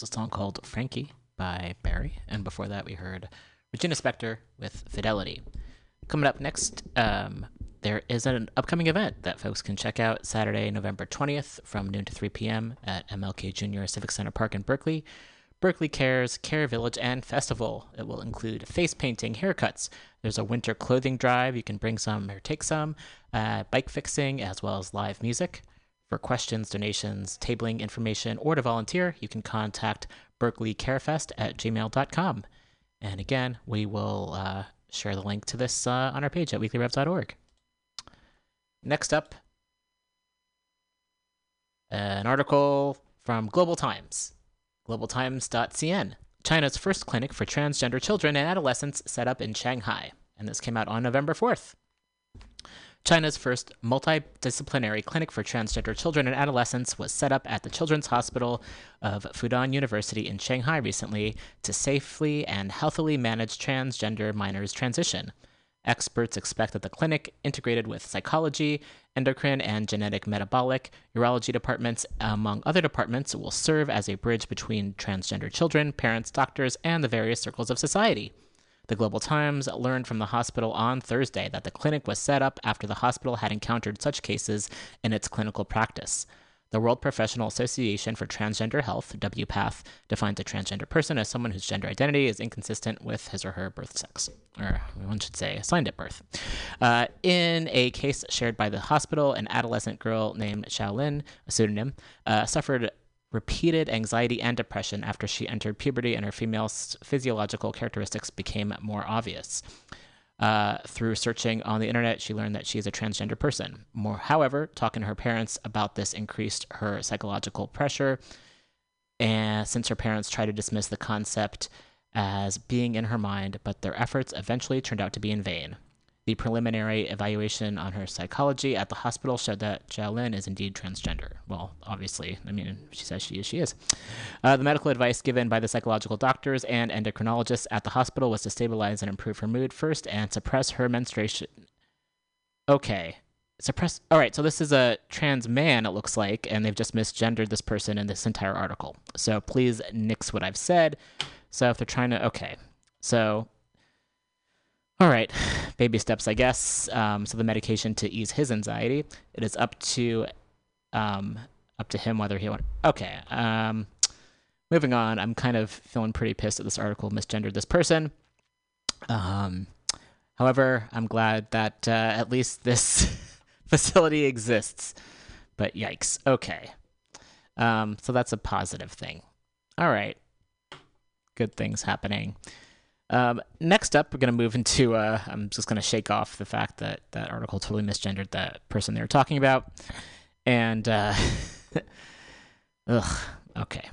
was a song called Frankie by Barry, and before that we heard Regina Spektor with Fidelity. Coming up next, um, there is an upcoming event that folks can check out Saturday, November twentieth from noon to three p.m. at M L K Junior Civic Center Park in Berkeley. Berkeley Cares, Care Village, and Festival. It will include face painting, haircuts. There's a winter clothing drive. You can bring some or take some. Uh, bike fixing, as well as live music. For questions, donations, tabling information, or to volunteer, you can contact berkeleycarefest at gmail dot com. And again, we will uh, share the link to this uh, on our page at weekly rev dot org. Next up, an article from Global Times. global times dot c n, China's first clinic for transgender children and adolescents set up in Shanghai. And this came out on November fourth. China's first multidisciplinary clinic for transgender children and adolescents was set up at the Children's Hospital of Fudan University in Shanghai recently to safely and healthily manage transgender minors' transition. Experts expect that the clinic, integrated with psychology, endocrine and genetic metabolic, urology departments, among other departments, will serve as a bridge between transgender children, parents, doctors, and the various circles of society. The Global Times learned from the hospital on Thursday that the clinic was set up after the hospital had encountered such cases in its clinical practice. The World Professional Association for Transgender Health, W PATH, defines a transgender person as someone whose gender identity is inconsistent with his or her birth sex, or one should say assigned at birth. Uh, in a case shared by the hospital, an adolescent girl named Xiaolin, a pseudonym, uh, suffered repeated anxiety and depression after she entered puberty and her female physiological characteristics became more obvious. Uh, through searching on the internet, she learned that she is a transgender person. More, however, talking to her parents about this increased her psychological pressure, and since her parents tried to dismiss the concept as being in her mind, but their efforts eventually turned out to be in vain. The preliminary evaluation on her psychology at the hospital showed that Xiaolin is indeed transgender. Well, obviously, I mean, she says she is, she is. Uh, the medical advice given by the psychological doctors and endocrinologists at the hospital was to stabilize and improve her mood first and suppress her menstruation. Okay. Suppress. All right, so this is a trans man, it looks like, and they've just misgendered this person in this entire article. So please nix what I've said. So if they're trying to, okay. So... all right, baby steps, I guess. Um, so the medication to ease his anxiety. It is up to, um, up to him whether he wants. Okay. Um, moving on. I'm kind of feeling pretty pissed that this article misgendered this person. Um, however, I'm glad that uh, at least this facility exists. But yikes. Okay. Um, so that's a positive thing. All right. Good things happening. Um, next up, we're going to move into, uh, I'm just going to shake off the fact that that article totally misgendered that person they were talking about. And, uh, ugh, okay.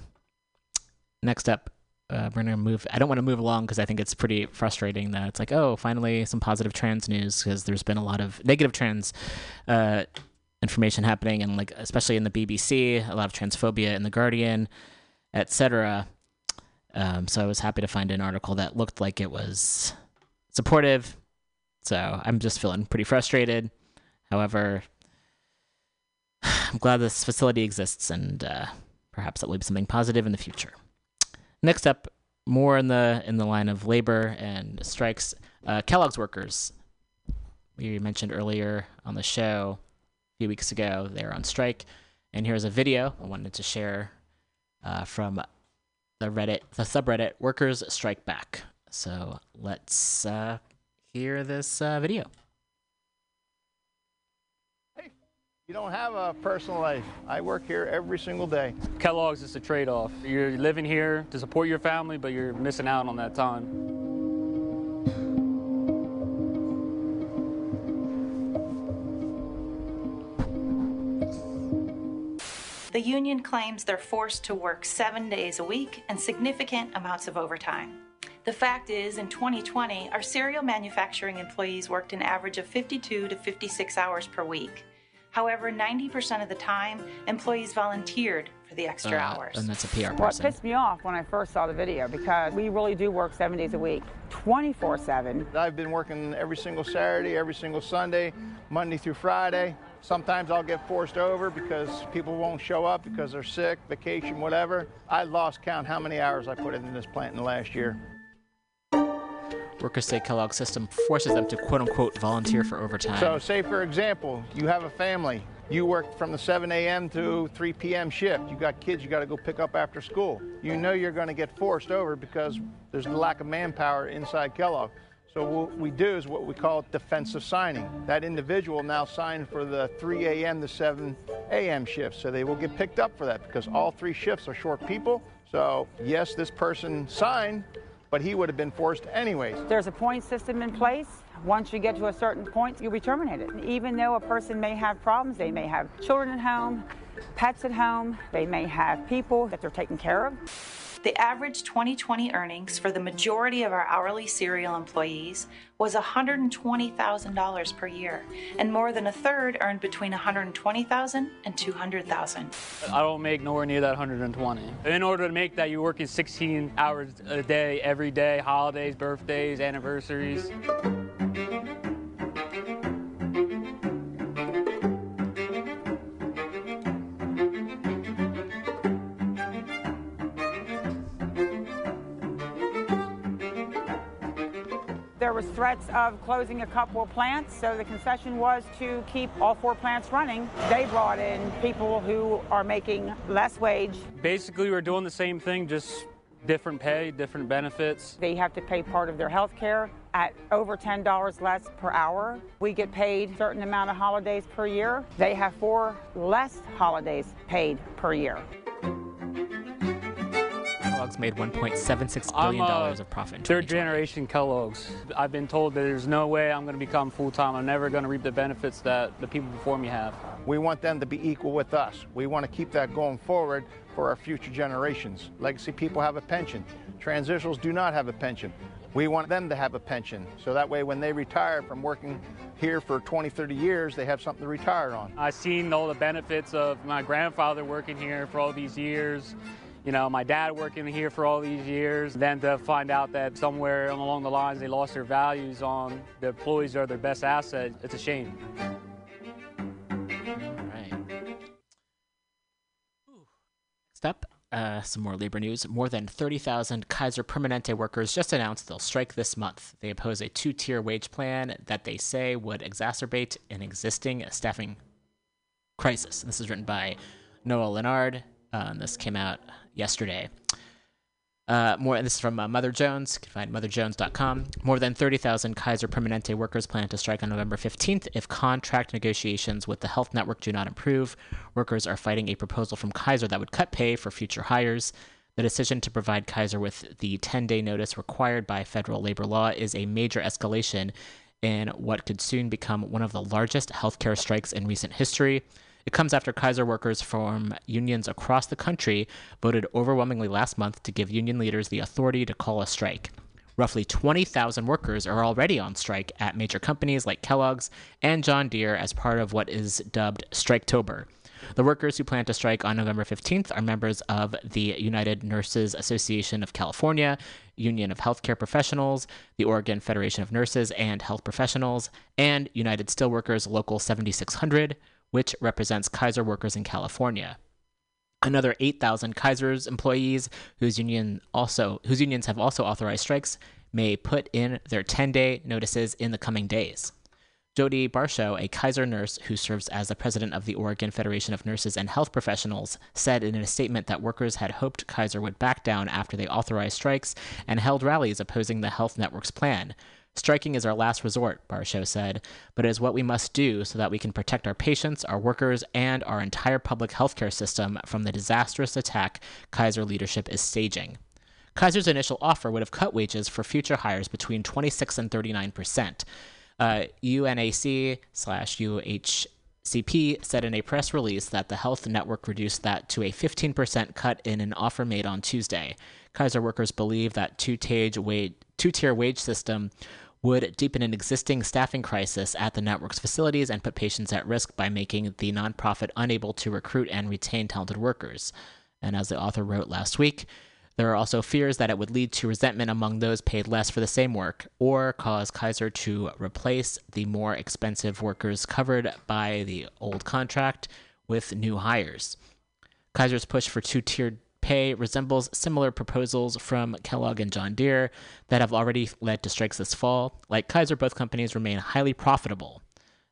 Next up, uh, we're going to move, I don't want to move along because I think it's pretty frustrating that it's like, oh, finally some positive trans news, because there's been a lot of negative trans, uh, information happening, and like, especially in the B B C, a lot of transphobia in The Guardian, et cetera. Um, so I was happy to find an article that looked like it was supportive. So I'm just feeling pretty frustrated. However, I'm glad this facility exists, and uh, perhaps that will be something positive in the future. Next up, more in the in the line of labor and strikes. Uh, Kellogg's workers, we mentioned earlier on the show a few weeks ago, they're on strike. And here's a video I wanted to share uh, from. The Reddit, the subreddit, Workers Strike Back. So let's uh, hear this uh, video. Hey, you don't have a personal life. I work here every single day. Kellogg's is a trade-off. You're living here to support your family, but you're missing out on that time. The union claims they're forced to work seven days a week and significant amounts of overtime. The fact is, in twenty twenty, our cereal manufacturing employees worked an average of fifty-two to fifty-six hours per week. However, ninety percent of the time, employees volunteered for the extra uh, hours. And that's a P R person. Well, it pissed me off when I first saw the video, because we really do work seven days a week, twenty-four seven. I've been working every single Saturday, every single Sunday, Monday through Friday. Sometimes I'll get forced over because people won't show up because they're sick, vacation, whatever. I lost count how many hours I put in this plant in the last year. Workers say Kellogg's system forces them to quote-unquote volunteer for overtime. So say, for example, you have a family. You work from the seven a m to three p m shift. You got kids you got to go pick up after school. You know you're going to get forced over because there's a lack of manpower inside Kellogg. So what we do is what we call defensive signing. That individual now signed for the three a m to seven a m shifts, so they will get picked up for that because all three shifts are short people. So yes, this person signed, but he would have been forced anyways. There's a point system in place. Once you get to a certain point, you'll be terminated. Even though a person may have problems, they may have children at home, pets at home, they may have people that they're taking care of. The average twenty twenty earnings for the majority of our hourly cereal employees was one hundred twenty thousand dollars per year, and more than a third earned between one hundred twenty thousand dollars and two hundred thousand dollars. I don't make nowhere near that one hundred twenty thousand dollars. In order to make that, you're working sixteen hours a day, every day, holidays, birthdays, anniversaries. There was threats of closing a couple of plants, so the concession was to keep all four plants running. They brought in people who are making less wage. Basically, we're doing the same thing, just different pay, different benefits. They have to pay part of their health care at over ten dollars less per hour. We get paid a certain amount of holidays per year. They have four less holidays paid per year. Kellogg's made one point seven six billion dollars uh, of profit in third generation Kellogg's. I've been told that there's no way I'm going to become full-time. I'm never going to reap the benefits that the people before me have. We want them to be equal with us. We want to keep that going forward for our future generations. Legacy people have a pension. Transitionals do not have a pension. We want them to have a pension, so that way when they retire from working here for twenty, thirty years, they have something to retire on. I've seen all the benefits of my grandfather working here for all these years. You know, my dad working here for all these years, then to find out that somewhere along the lines they lost their values on the employees are their best asset, it's a shame. All right. Next up, uh, some more labor news. More than thirty thousand Kaiser Permanente workers just announced they'll strike this month. They oppose a two-tier wage plan that they say would exacerbate an existing staffing crisis. This is written by Noah Leonard. Uh, and this came out yesterday. Uh, more. This is from uh, Mother Jones. You can find mother jones dot com. More than thirty thousand Kaiser Permanente workers plan to strike on November fifteenth if contract negotiations with the health network do not improve. Workers are fighting a proposal from Kaiser that would cut pay for future hires. The decision to provide Kaiser with the ten-day notice required by federal labor law is a major escalation in what could soon become one of the largest healthcare strikes in recent history. It comes after Kaiser workers from unions across the country voted overwhelmingly last month to give union leaders the authority to call a strike. Roughly twenty thousand workers are already on strike at major companies like Kellogg's and John Deere as part of what is dubbed Striketober. The workers who plan to strike on November fifteenth are members of the United Nurses Association of California, Union of Healthcare Professionals, the Oregon Federation of Nurses and Health Professionals, and United Steelworkers Local seventy-six hundred, which represents Kaiser workers in California. Another eight thousand Kaiser's employees, whose union also whose unions have also authorized strikes, may put in their ten-day notices in the coming days. Jody Barshow, a Kaiser nurse who serves as the president of the Oregon Federation of Nurses and Health Professionals, said in a statement that workers had hoped Kaiser would back down after they authorized strikes and held rallies opposing the health network's plan. Striking is our last resort, Barshow said, but it is what we must do so that we can protect our patients, our workers, and our entire public healthcare system from the disastrous attack Kaiser leadership is staging. Kaiser's initial offer would have cut wages for future hires between twenty-six and thirty-nine percent. Uh, U N A C slash U H C P said in a press release that the health network reduced that to a fifteen percent cut in an offer made on Tuesday. Kaiser workers believe that two-tier wage, two-tier wage system would deepen an existing staffing crisis at the network's facilities and put patients at risk by making the nonprofit unable to recruit and retain talented workers. And as the author wrote last week, There are also fears that it would lead to resentment among those paid less for the same work, or cause Kaiser to replace the more expensive workers covered by the old contract with new hires. Kaiser's push for two-tiered pay resembles similar proposals from Kellogg and John Deere that have already led to strikes this fall. Like Kaiser, both companies remain highly profitable.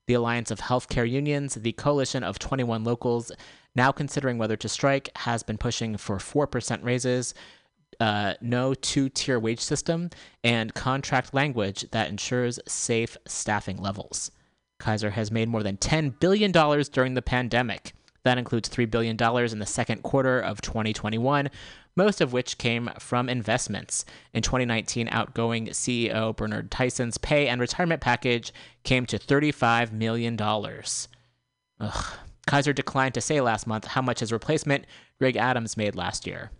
The Alliance of Healthcare Unions, the coalition of twenty-one locals now considering whether to strike, has been pushing for four percent raises, uh, no two-tier wage system, and contract language that ensures safe staffing levels. Kaiser has made more than ten billion dollars during the pandemic. That includes three billion dollars in the second quarter of twenty twenty-one, most of which came from investments. In twenty nineteen, outgoing C E O Bernard Tyson's pay and retirement package came to thirty-five million dollars. Ugh. Kaiser declined to say last month how much his replacement, Greg Adams, made last year.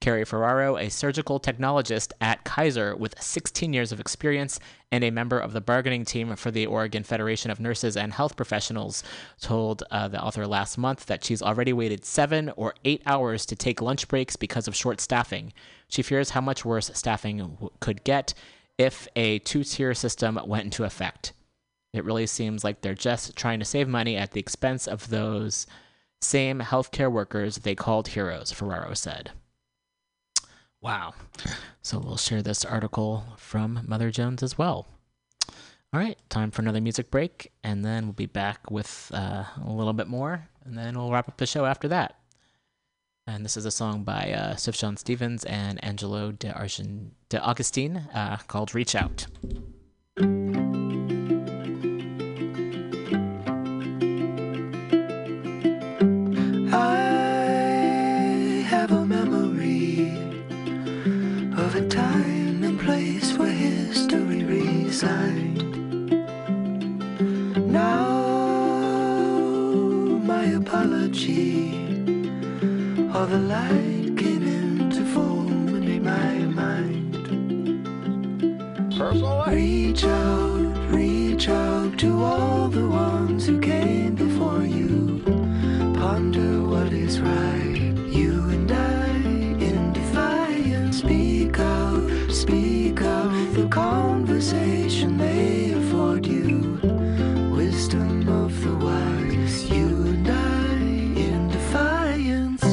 Carrie Ferraro, a surgical technologist at Kaiser with sixteen years of experience and a member of the bargaining team for the Oregon Federation of Nurses and Health Professionals, told uh, the author last month that she's already waited seven or eight hours to take lunch breaks because of short staffing. She fears how much worse staffing w- could get if a two-tier system went into effect. It really seems like they're just trying to save money at the expense of those same healthcare workers they called heroes, Ferraro said. Wow. So we'll share this article from Mother Jones as well. All right, time for another music break, and then we'll be back with uh, a little bit more, and then we'll wrap up the show after that. And this is a song by uh, Sufjan Stevens and Angelo De, Argen- De Augustine uh, called Reach Out. A time and place where history resigned. Now my apology, all the light came into form and made my mind. Personal life. Reach out, reach out to all the ones who came before you. Ponder what is right, you and I. Speak out, speak out, the conversation may afford you wisdom of the wise, you and I in defiance.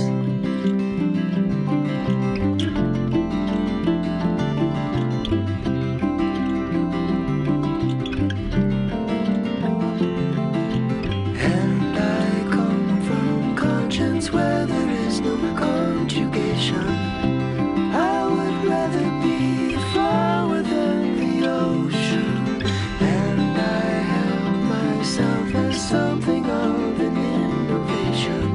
And I come from conscience where there is no conjugation. Something of an innovation.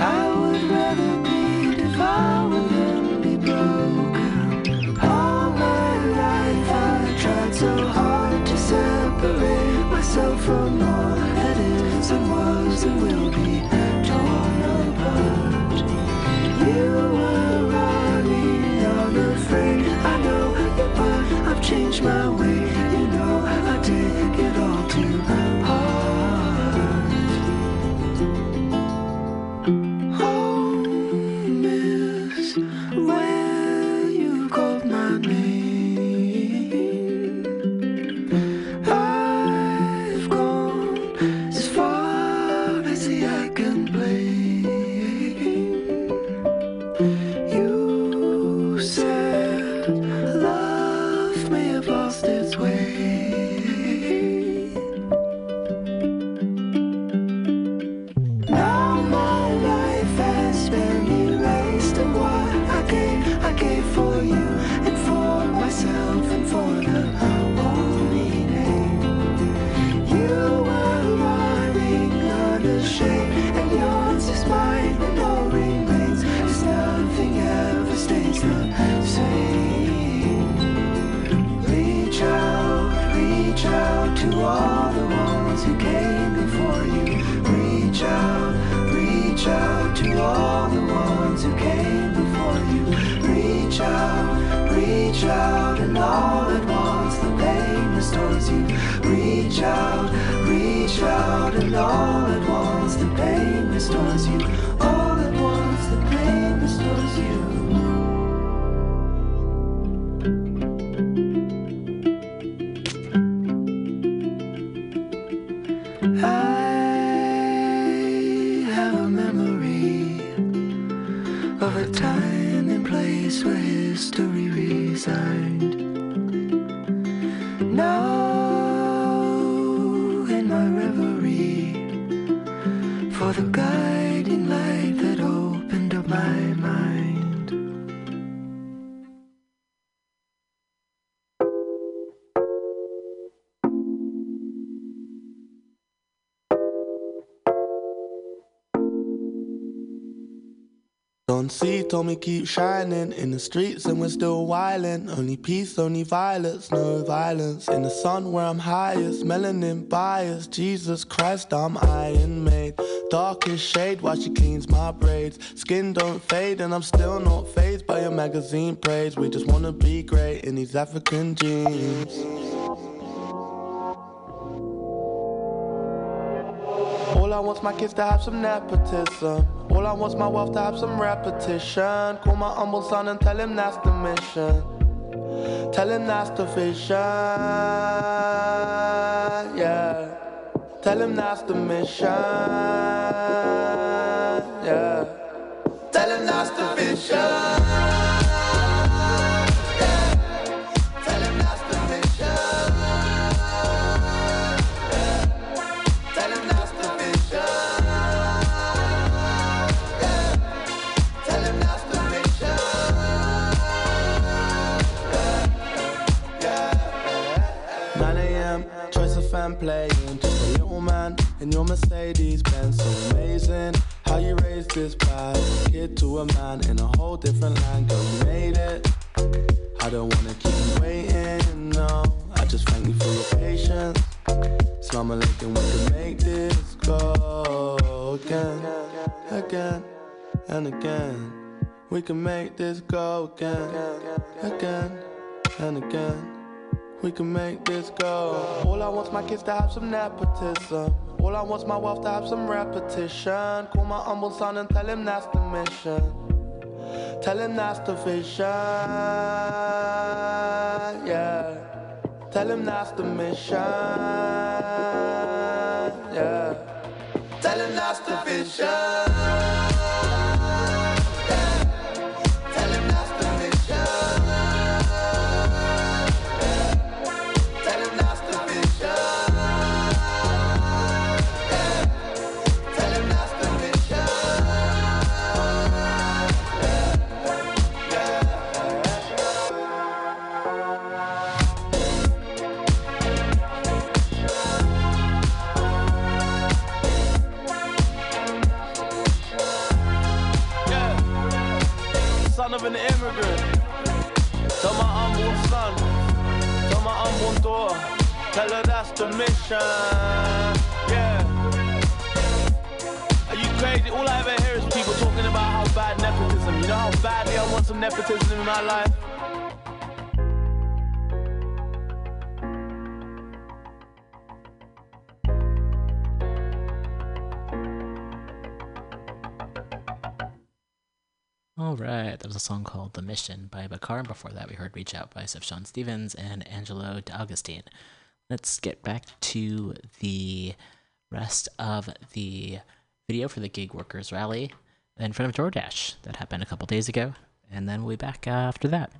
I would rather be devoured than be broken. All my life I tried so hard to separate myself from all that is and was and will be torn apart. You were running, I'm afraid. I know you, but I've changed my way. You know I take it all too hard. All at once the pain restores you. You're the guiding light that opened up my mind. Don't see, told me keep shining in the streets and we're still wildin'. Only peace, only violence, no violence. In the sun where I'm highest, melanin bias. Jesus Christ, I'm Iron Maid. Darkest shade while she cleans my braids. Skin don't fade and I'm still not fazed by your magazine praise. We just wanna be great in these African jeans. All I want's my kids to have some nepotism. All I want's my wealth to have some repetition. Call my humble son and tell him that's the mission. Tell him that's the vision, yeah. Tell him that's the mission, yeah. Tell him that's the vision, yeah. Tell him that's the vision, yeah. Tell him that's the vision, yeah. Tell him that's the vision, yeah. nine a.m. Choice of fan playing. Man, and your Mercedes Benz, so amazing how you raised this bad kid to a man in a whole different land. Girl, you made it. I don't wanna keep you waiting, no. I just thank you for your patience. Slumber like and we can make this go again, again, and again. We can make this go again, again, and again. We can make this go. All I want's my kids to have some nepotism. All I want's my wealth to have some repetition. Call my humble son and tell him that's the mission. Tell him that's the vision, yeah. Tell him that's the mission, yeah. Tell him that's the vision. Tell her that's the mission, yeah. Are you crazy? All I ever hear is people talking about how bad nepotism. You know how badly I want some nepotism in my life? Alright, that was a song called The Mission by Bakar. Before that, we heard Reach Out by Sufjan Stevens and Angelo De Augustine. Let's get back to the rest of the video for the Gig Workers Rally in front of DoorDash that happened a couple days ago, and then we'll be back after that.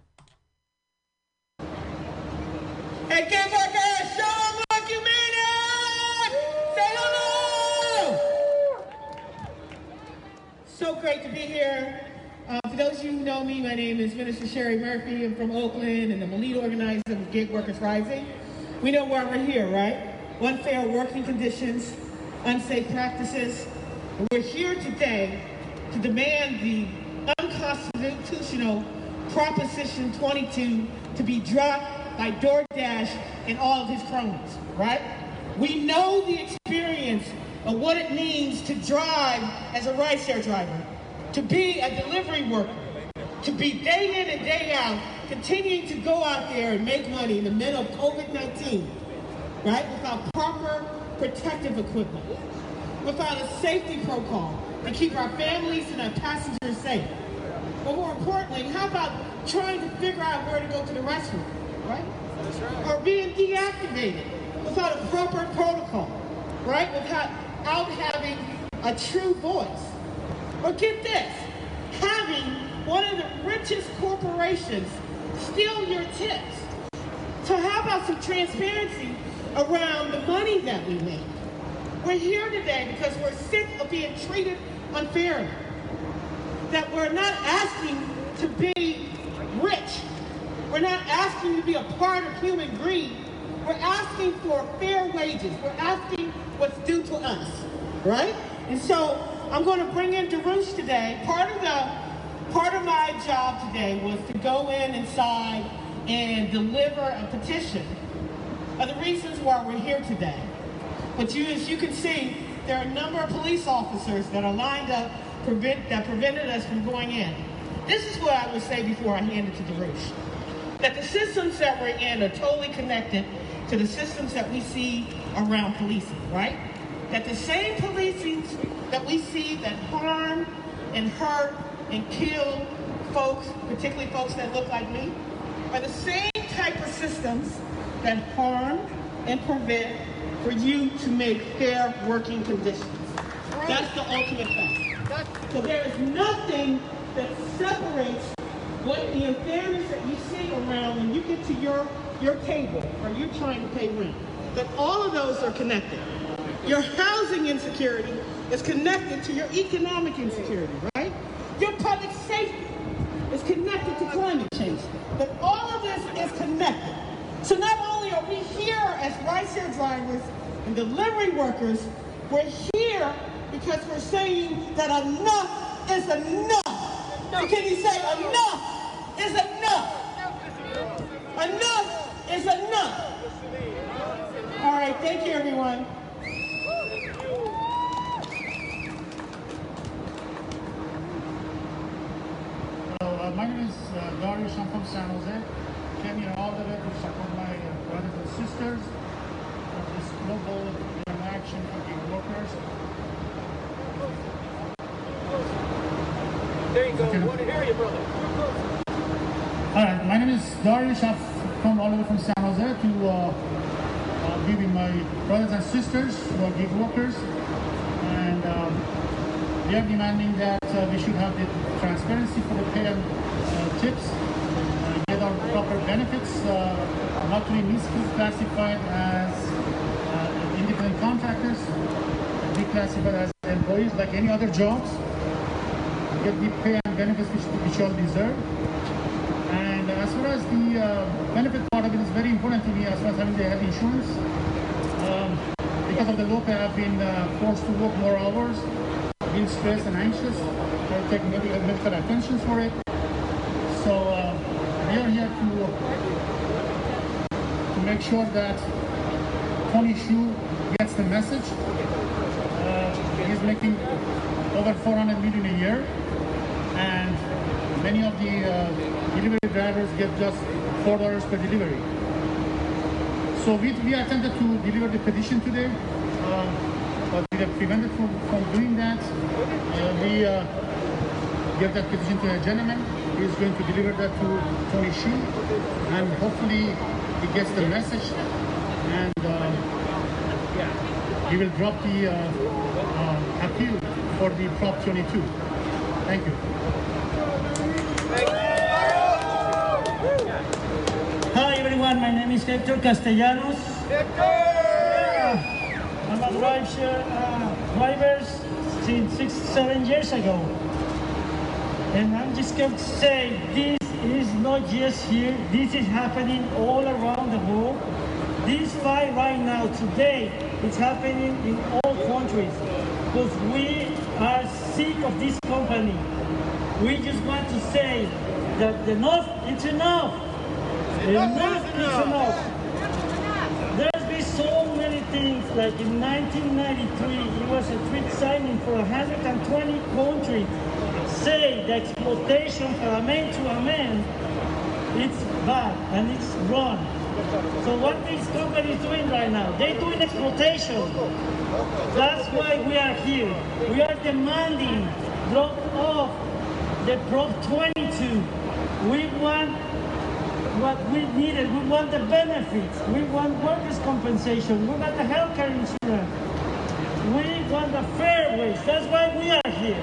Hey, Gig Workers! Show them what you made it! Say hello! So great to be here. Uh, for those of you who know me, my name is Minister Sherry Murphy. I'm from Oakland, and I'm a lead organizer of Gig Workers Rising. We know why we're here, right? Unfair working conditions, unsafe practices. We're here today to demand the unconstitutional Proposition twenty-two to be dropped by DoorDash and all of his cronies, right? We know the experience of what it means to drive as a rideshare driver, to be a delivery worker, to be day in and day out, continuing to go out there and make money in the middle of COVID nineteen, right? Without proper protective equipment, without a safety protocol to keep our families and our passengers safe. But more importantly, how about trying to figure out where to go to the restroom, right? That's right. Or being deactivated without a proper protocol, right? Without out having a true voice. Or get this, having one of the richest corporations steal your tips. So how about some transparency around the money that we make? We're here today because we're sick of being treated unfairly, that we're not asking to be rich. We're not asking to be a part of human greed. We're asking for fair wages. We're asking what's due to us, right? And so I'm going to bring in Darush today. Part of the, part of my job today was to go in inside and deliver a petition of the reasons why we're here today. But you, as you can see, there are a number of police officers that are lined up prevent, that prevented us from going in. This is what I would say before I hand it to Darush, that the systems that we're in are totally connected to the systems that we see around policing, right? That the same policing that we see that harm and hurt and kill folks, particularly folks that look like me, are the same type of systems that harm and prevent for you to make fair working conditions. That's the ultimate fact. So there is nothing that separates what the unfairness that you see around when you get to your, your table or you're trying to pay rent, that all of those are connected. Your housing insecurity is connected to your economic insecurity, right? Your public safety is connected to climate change. That all of this is connected. So not only are we here as rideshare drivers and delivery workers, we're here because we're saying that enough is enough. So can you say enough is enough? Enough is enough. All right, thank you, everyone. Uh, my name is uh, Darush. I'm from San Jose. Came here all the way to support my uh, brothers and sisters for this global action for gig workers. There you go. Okay. We want to hear you, brother. All right. My name is Darush. I've come all the way from San Jose to uh, uh, be with my brothers and sisters who are gig workers, and um, we are demanding that uh, we should have the transparency for the pay and uh, tips, uh, get our proper benefits, uh, not to be misclassified as uh, independent contractors, be classified as employees like any other jobs, get the pay and benefits which we all deserve. And as far as the uh, benefit part of it is very important to me, as far as having the health insurance. Um, because of the low pay, I've been uh, forced to work more hours, being stressed and anxious, or take medical attention for it. So uh, we are here to, uh, to make sure that Tony Xu gets the message. Uh, he's making over four hundred million dollars a year, and many of the uh, delivery drivers get just four dollars per delivery. So we, we attempted to deliver the petition today, uh, but we are prevented from, from doing that. Uh, we uh, gave that petition to a gentleman who is going to deliver that to Tony Xu, and hopefully he gets the message, and uh, he will drop the uh, uh, appeal for the Prop twenty-two. Thank you. Hi everyone, my name is Hector Castellanos. Hector! I'm a rideshare uh, driver since six, seven years ago. And I'm just going to say, this is not just here, this is happening all around the world. This fight right now, today, it's happening in all countries. Because we are sick of this company. We just want to say that enough, it's enough. Enough, it's enough. So many things, like in nineteen ninety-three, it was a tweet signing for one hundred twenty countries, say that exploitation from man to a man, it's bad and it's wrong. So what these companies doing right now, they're doing exploitation. That's why we are here. We are demanding drop off the Prop twenty-two. We want what we needed. We want the benefits. We want workers' compensation. We want the health care insurance. We want the fair wage. That's why we are here.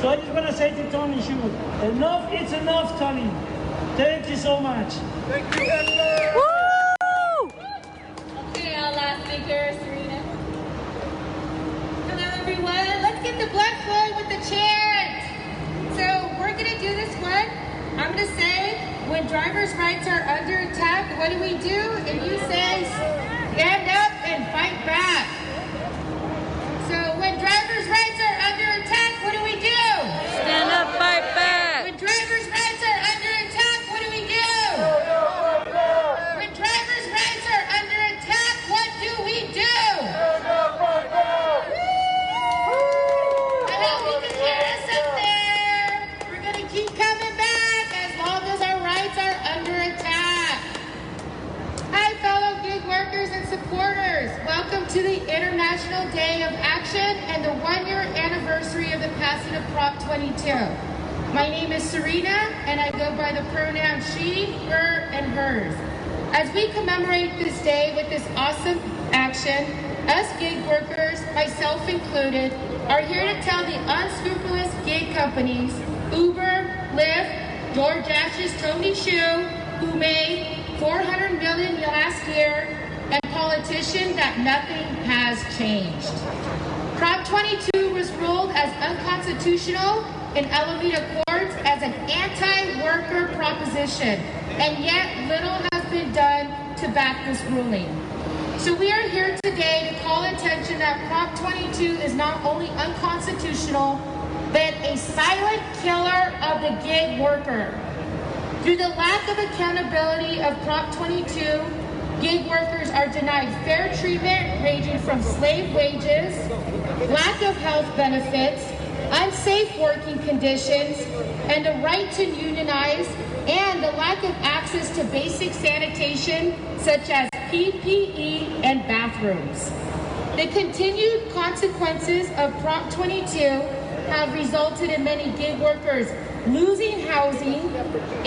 So I just want to say to Tony Xu, enough is enough, Tony. Thank you so much. Thank you, Esther. Woo! Okay, our last speaker, Serena. get the blood flowing with the chant. So we're going to do this one. I'm going to say, when driver's rights are under attack, what do we do? And you say, stand up and fight back. So when driver's rights are under attack, what do we do? Stand up, fight back. When driver's rights are under attack, what do we do? When driver's rights are under attack, what do we do? Stand up, fight back. I hope you can hear us up there. We're going to keep coming back as long as our rights are under attack. Hi, fellow gig workers and supporters. Welcome to the International Day of Action and the one-year anniversary of the passing of Prop twenty-two. My name is Serena, and I go by the pronouns she, her, and hers. As we commemorate this day with this awesome action, us gig workers, myself included, are here to tell the unscrupulous gig companies, Uber, Lyft, DoorDash's Tony Xu, who made four hundred million dollars last year, and politician that nothing has changed. Prop twenty-two was ruled as unconstitutional in Alameda courts as an anti-worker proposition, and yet little has been done to back this ruling. So we are here today to call attention that Prop twenty-two is not only unconstitutional, but a silent killer of the gig worker. Through the lack of accountability of Prop twenty-two, gig workers are denied fair treatment ranging from slave wages, lack of health benefits, unsafe working conditions, and the right to unionize, and the lack of access to basic sanitation such as P P E and bathrooms. The continued consequences of Prop twenty-two have resulted in many gig workers losing housing,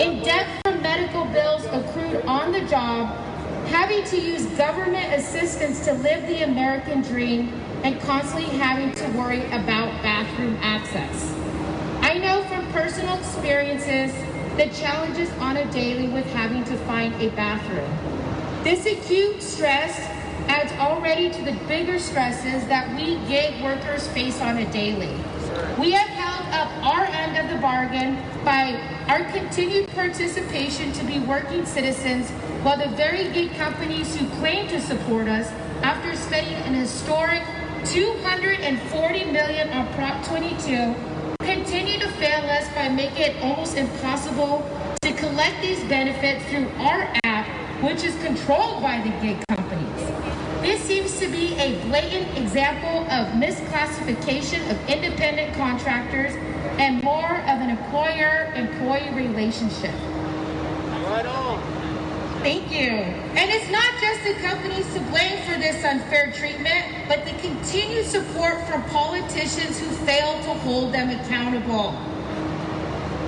in debt from medical bills accrued on the job, having to use government assistance to live the American dream, and constantly having to worry about bathroom access. I know from personal experiences the challenges on a daily with having to find a bathroom. This acute stress adds already to the bigger stresses that we gig workers face on a daily. We have held up our end of the bargain by our continued participation to be working citizens, while the very gig companies who claim to support us, after spending an historic two hundred forty million dollars on Prop twenty-two, continue to fail us by making it almost impossible to collect these benefits through our app, which is controlled by the gig companies. This seems to be a blatant example of misclassification of independent contractors and more of an employer-employee relationship. Right on. Thank you. And it's not just the companies to blame for this unfair treatment, but the continued support from politicians who fail to hold them accountable.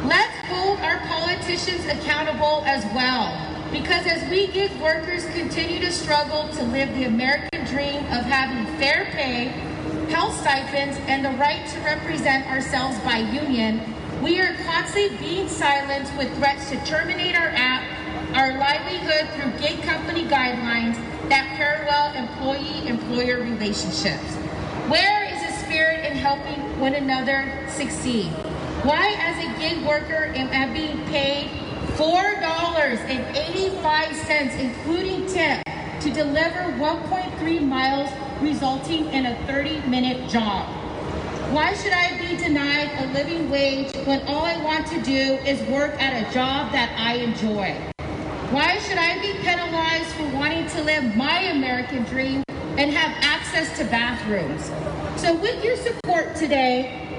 Let's hold our politicians accountable as well, because as we gig workers continue to struggle to live the American dream of having fair pay, health stipends, and the right to represent ourselves by union, we are constantly being silenced with threats to terminate our app, our livelihood through gig company guidelines that parallel employee-employer relationships. Where is the spirit in helping one another succeed? Why, as a gig worker, am I being paid four dollars and eighty-five cents, including tip, to deliver one point three miles, resulting in a thirty-minute job? Why should I be denied a living wage when all I want to do is work at a job that I enjoy? Why should I be penalized for wanting to live my American dream and have access to bathrooms? So with your support today,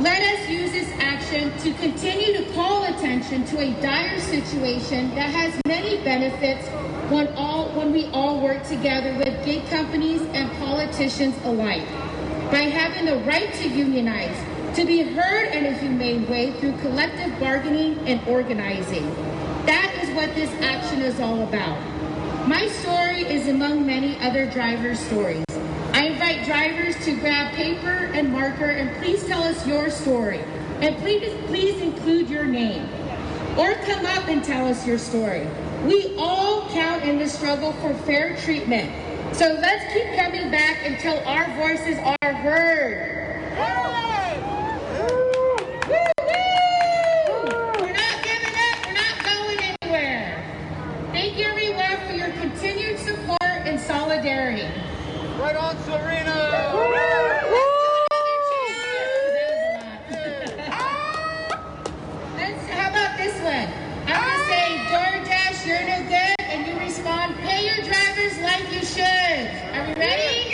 let us use this action to continue to call attention to a dire situation that has many benefits when, all, when we all work together with gig companies and politicians alike. By having the right to unionize, to be heard in a humane way through collective bargaining and organizing. That is what this action is all about. My story is among many other drivers' stories. I invite drivers to grab paper and marker and please tell us your story. And please, please include your name. Or come up and tell us your story. We all count in the struggle for fair treatment. So let's keep coming back until our voices are heard. We're not giving up, we're not going anywhere. Thank you everyone for your continued support and solidarity. Right on, Serena! Like you should. Are we ready?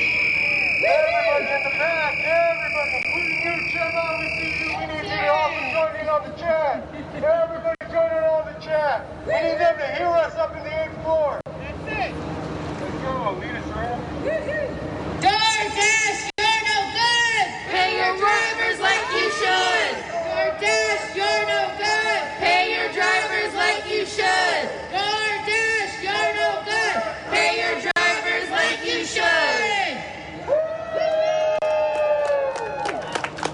Everybody in the back, everybody, including you, Jim, we see you. We need you to also join in on the chat. Everybody join in on the chat. We need them to hear us up in the eighth floor. That's it. Let's go, lead us, right? DoorDash, you're no good. Pay your drivers like you should. DoorDash, you're no good. Pay your drivers like you should. DoorDash, you're no good. Pay your drivers like you should.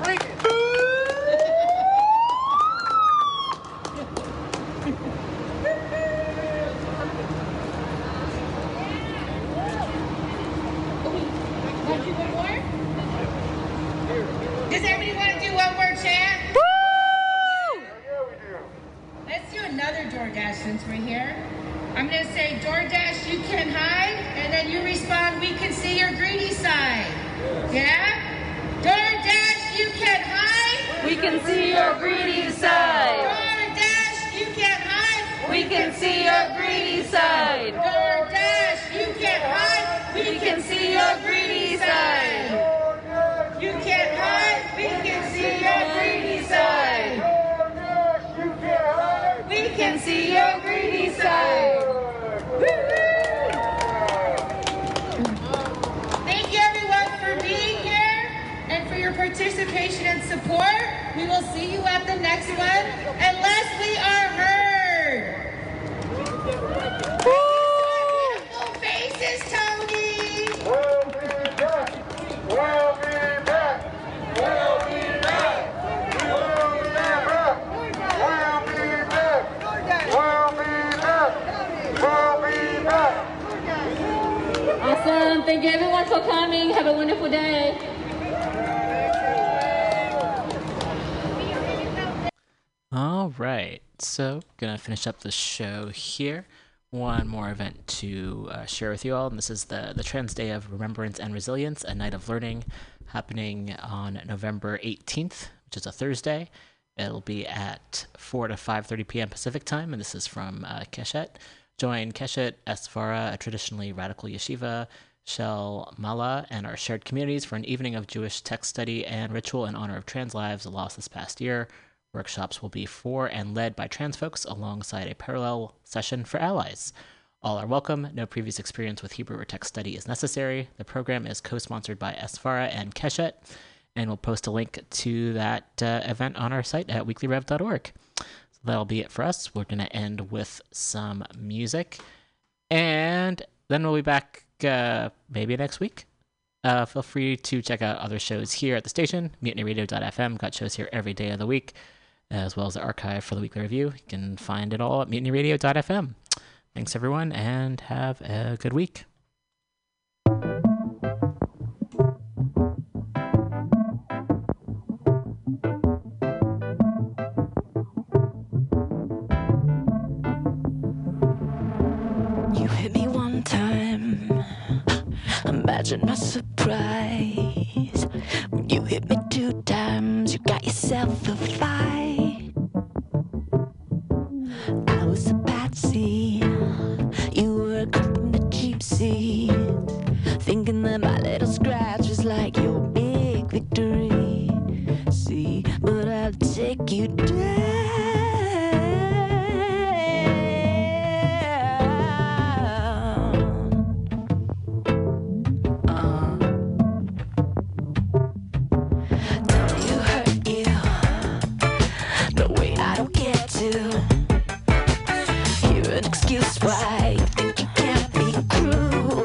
Bring it. Want to do one more? Does everybody want to do one more chant? Woo! Yeah, we do. Let's do another DoorDash since we're here. I'm going to say, DoorDash, you can hide, and then you respond, we can see your greedy side. Yeah? DoorDash, you can hide. We can see your greedy side. DoorDash, you can hide. We can see your greedy side. DoorDash, you can hide. We can see your greedy side. You can hide. We can see your greedy side. DoorDash, you can hide. We can see your greedy side. Thank you everyone for being here and for your participation and support. We will see you at the next one, unless we are heard. Woo! Faces, Tony! We'll be back! We'll be back! We'll be back! We'll be back! We'll be back! We'll be back! We'll be back! We'll be back! We'll be back. Awesome. Thank you everyone for coming. Have a wonderful day. All right. So, gonna finish up the show here. One more event to uh, share with you all, and this is the the Trans Day of Remembrance and Resilience, a night of learning, happening on November eighteenth, which is a Thursday. It'll be at four to five thirty p m Pacific time, and this is from uh, Keshet. Join Keshet, Esfara, a traditionally radical yeshiva, Shel Mala, and our shared communities for an evening of Jewish text study and ritual in honor of trans lives lost this past year. Workshops will be for and led by trans folks alongside a parallel session for allies. All are welcome. No previous experience with Hebrew or text study is necessary. The program is co-sponsored by Esfara and Keshet, and we'll post a link to that uh, event on our site at weekly rev dot org. That'll be it for us. We're going to end with some music, and then we'll be back uh, maybe next week. Uh, feel free to check out other shows here at the station. mutiny radio dot f m. Got shows here every day of the week, as well as the archive for the weekly review. You can find it all at mutiny radio dot f m. Thanks, everyone, and have a good week. Imagine my surprise when you hit me two times. You got yourself a fight. I was a patsy, you were a cop in the cheap seat, thinking that my little scratch was like your big victory. See, but I'll take you down. You're an excuse why you think you can't be cruel.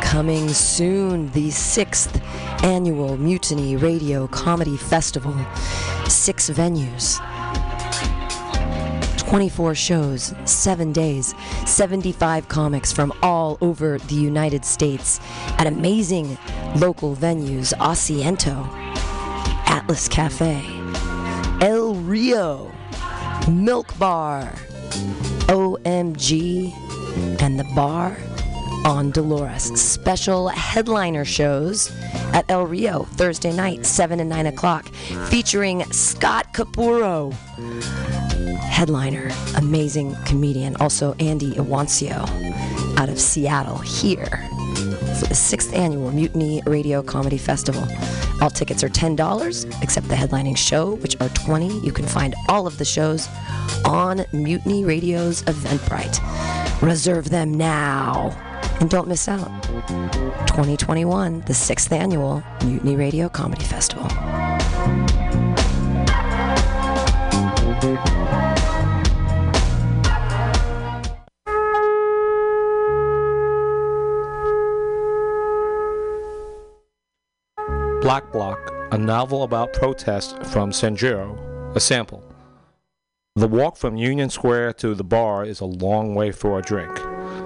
Coming soon, the sixth annual Mutiny Radio Comedy Festival. Six venues, twenty-four shows, seven days, seventy-five comics from all over the United States at amazing local venues: Asiento, Atlas Cafe, El Rio, Milk Bar, O M G, and the Bar on Dolores. Special headliner shows at El Rio, Thursday night, seven and nine o'clock, featuring Scott Capuro, headliner, amazing comedian. Also, Andy Iwancio out of Seattle here for the sixth annual Mutiny Radio Comedy Festival. All tickets are ten dollars, except the headlining show, which are twenty dollars. You can find all of the shows on Mutiny Radio's Eventbrite. Reserve them now. And don't miss out. twenty twenty-one, the sixth annual Mutiny Radio Comedy Festival. Black Block, a novel about protest from Sanjuro, a sample. The walk from Union Square to the bar is a long way for a drink,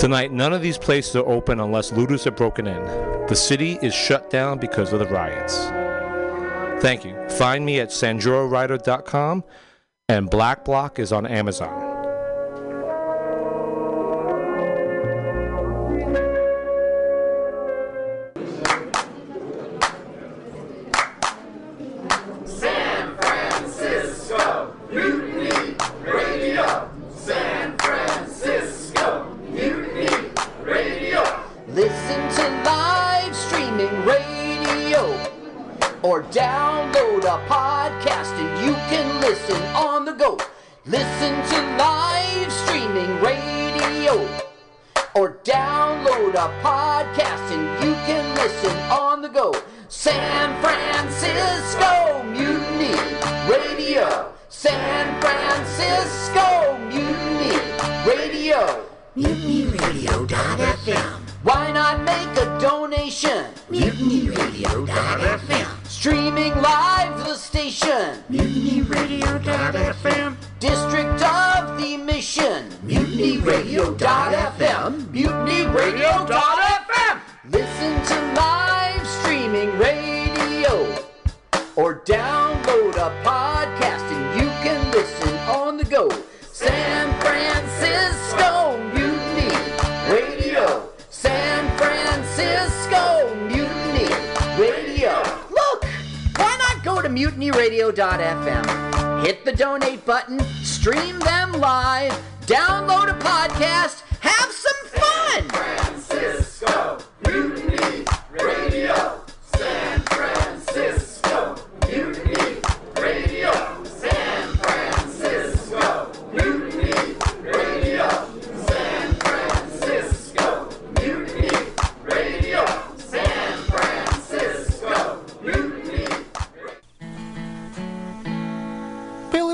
Tonight, none of these places are open unless looters have broken in. The city is shut down because of the riots. Thank you. Find me at sanjuro writer dot com, and Black Block is on Amazon.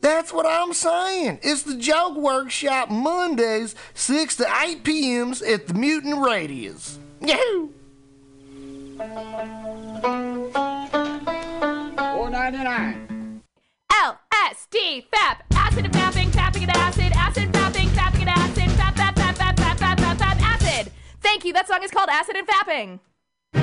That's what I'm saying. It's the Joke Workshop Mondays, six to eight p.m. at the Mutiny Radios. Yahoo! four ninety-nine. L S D, F A P, acid and fapping, fapping and acid, acid and fapping, fapping and acid, fap, fap, fap, fap, fap, fap, fap, fap, acid. Thank you. That song is called Acid and Fapping. Good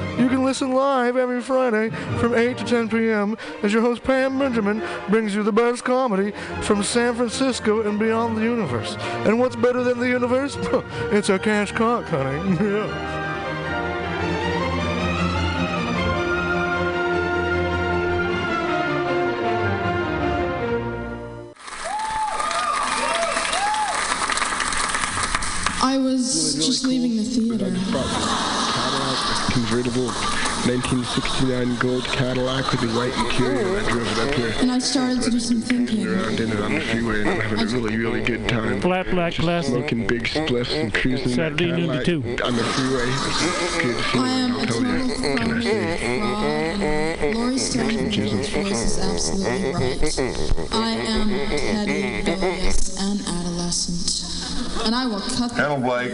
you can listen live every Friday from eight to ten p.m. as your host Pam Benjamin brings you the best comedy from San Francisco and beyond the universe. And what's better than the universe? It's a cash cock, honey. Yeah. I was, was just really leaving cool. the theater. Cadillac convertible nineteen sixty-nine gold Cadillac with the white interior, and I drove it up here. And I started to do some thinking. Around in it on the freeway, and I'm having I a really, really good time. Black Block classic. Smoking big spliffs and cruising Saturday ninety-two on the freeway. Good feeling. I am a total fraud. Lori Stone's voice is absolutely right. I am petty, rebellious, and adolescent. And I will cut Hello, Blake.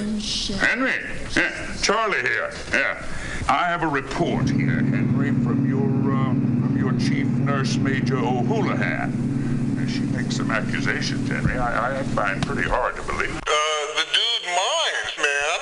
Henry. Yeah. Charlie here. Yeah. I have a report here, Henry, from your uh, from your chief nurse, Major O'Houlihan. She makes some accusations, Henry. I, I find pretty hard to believe. Uh, the dude minds, man.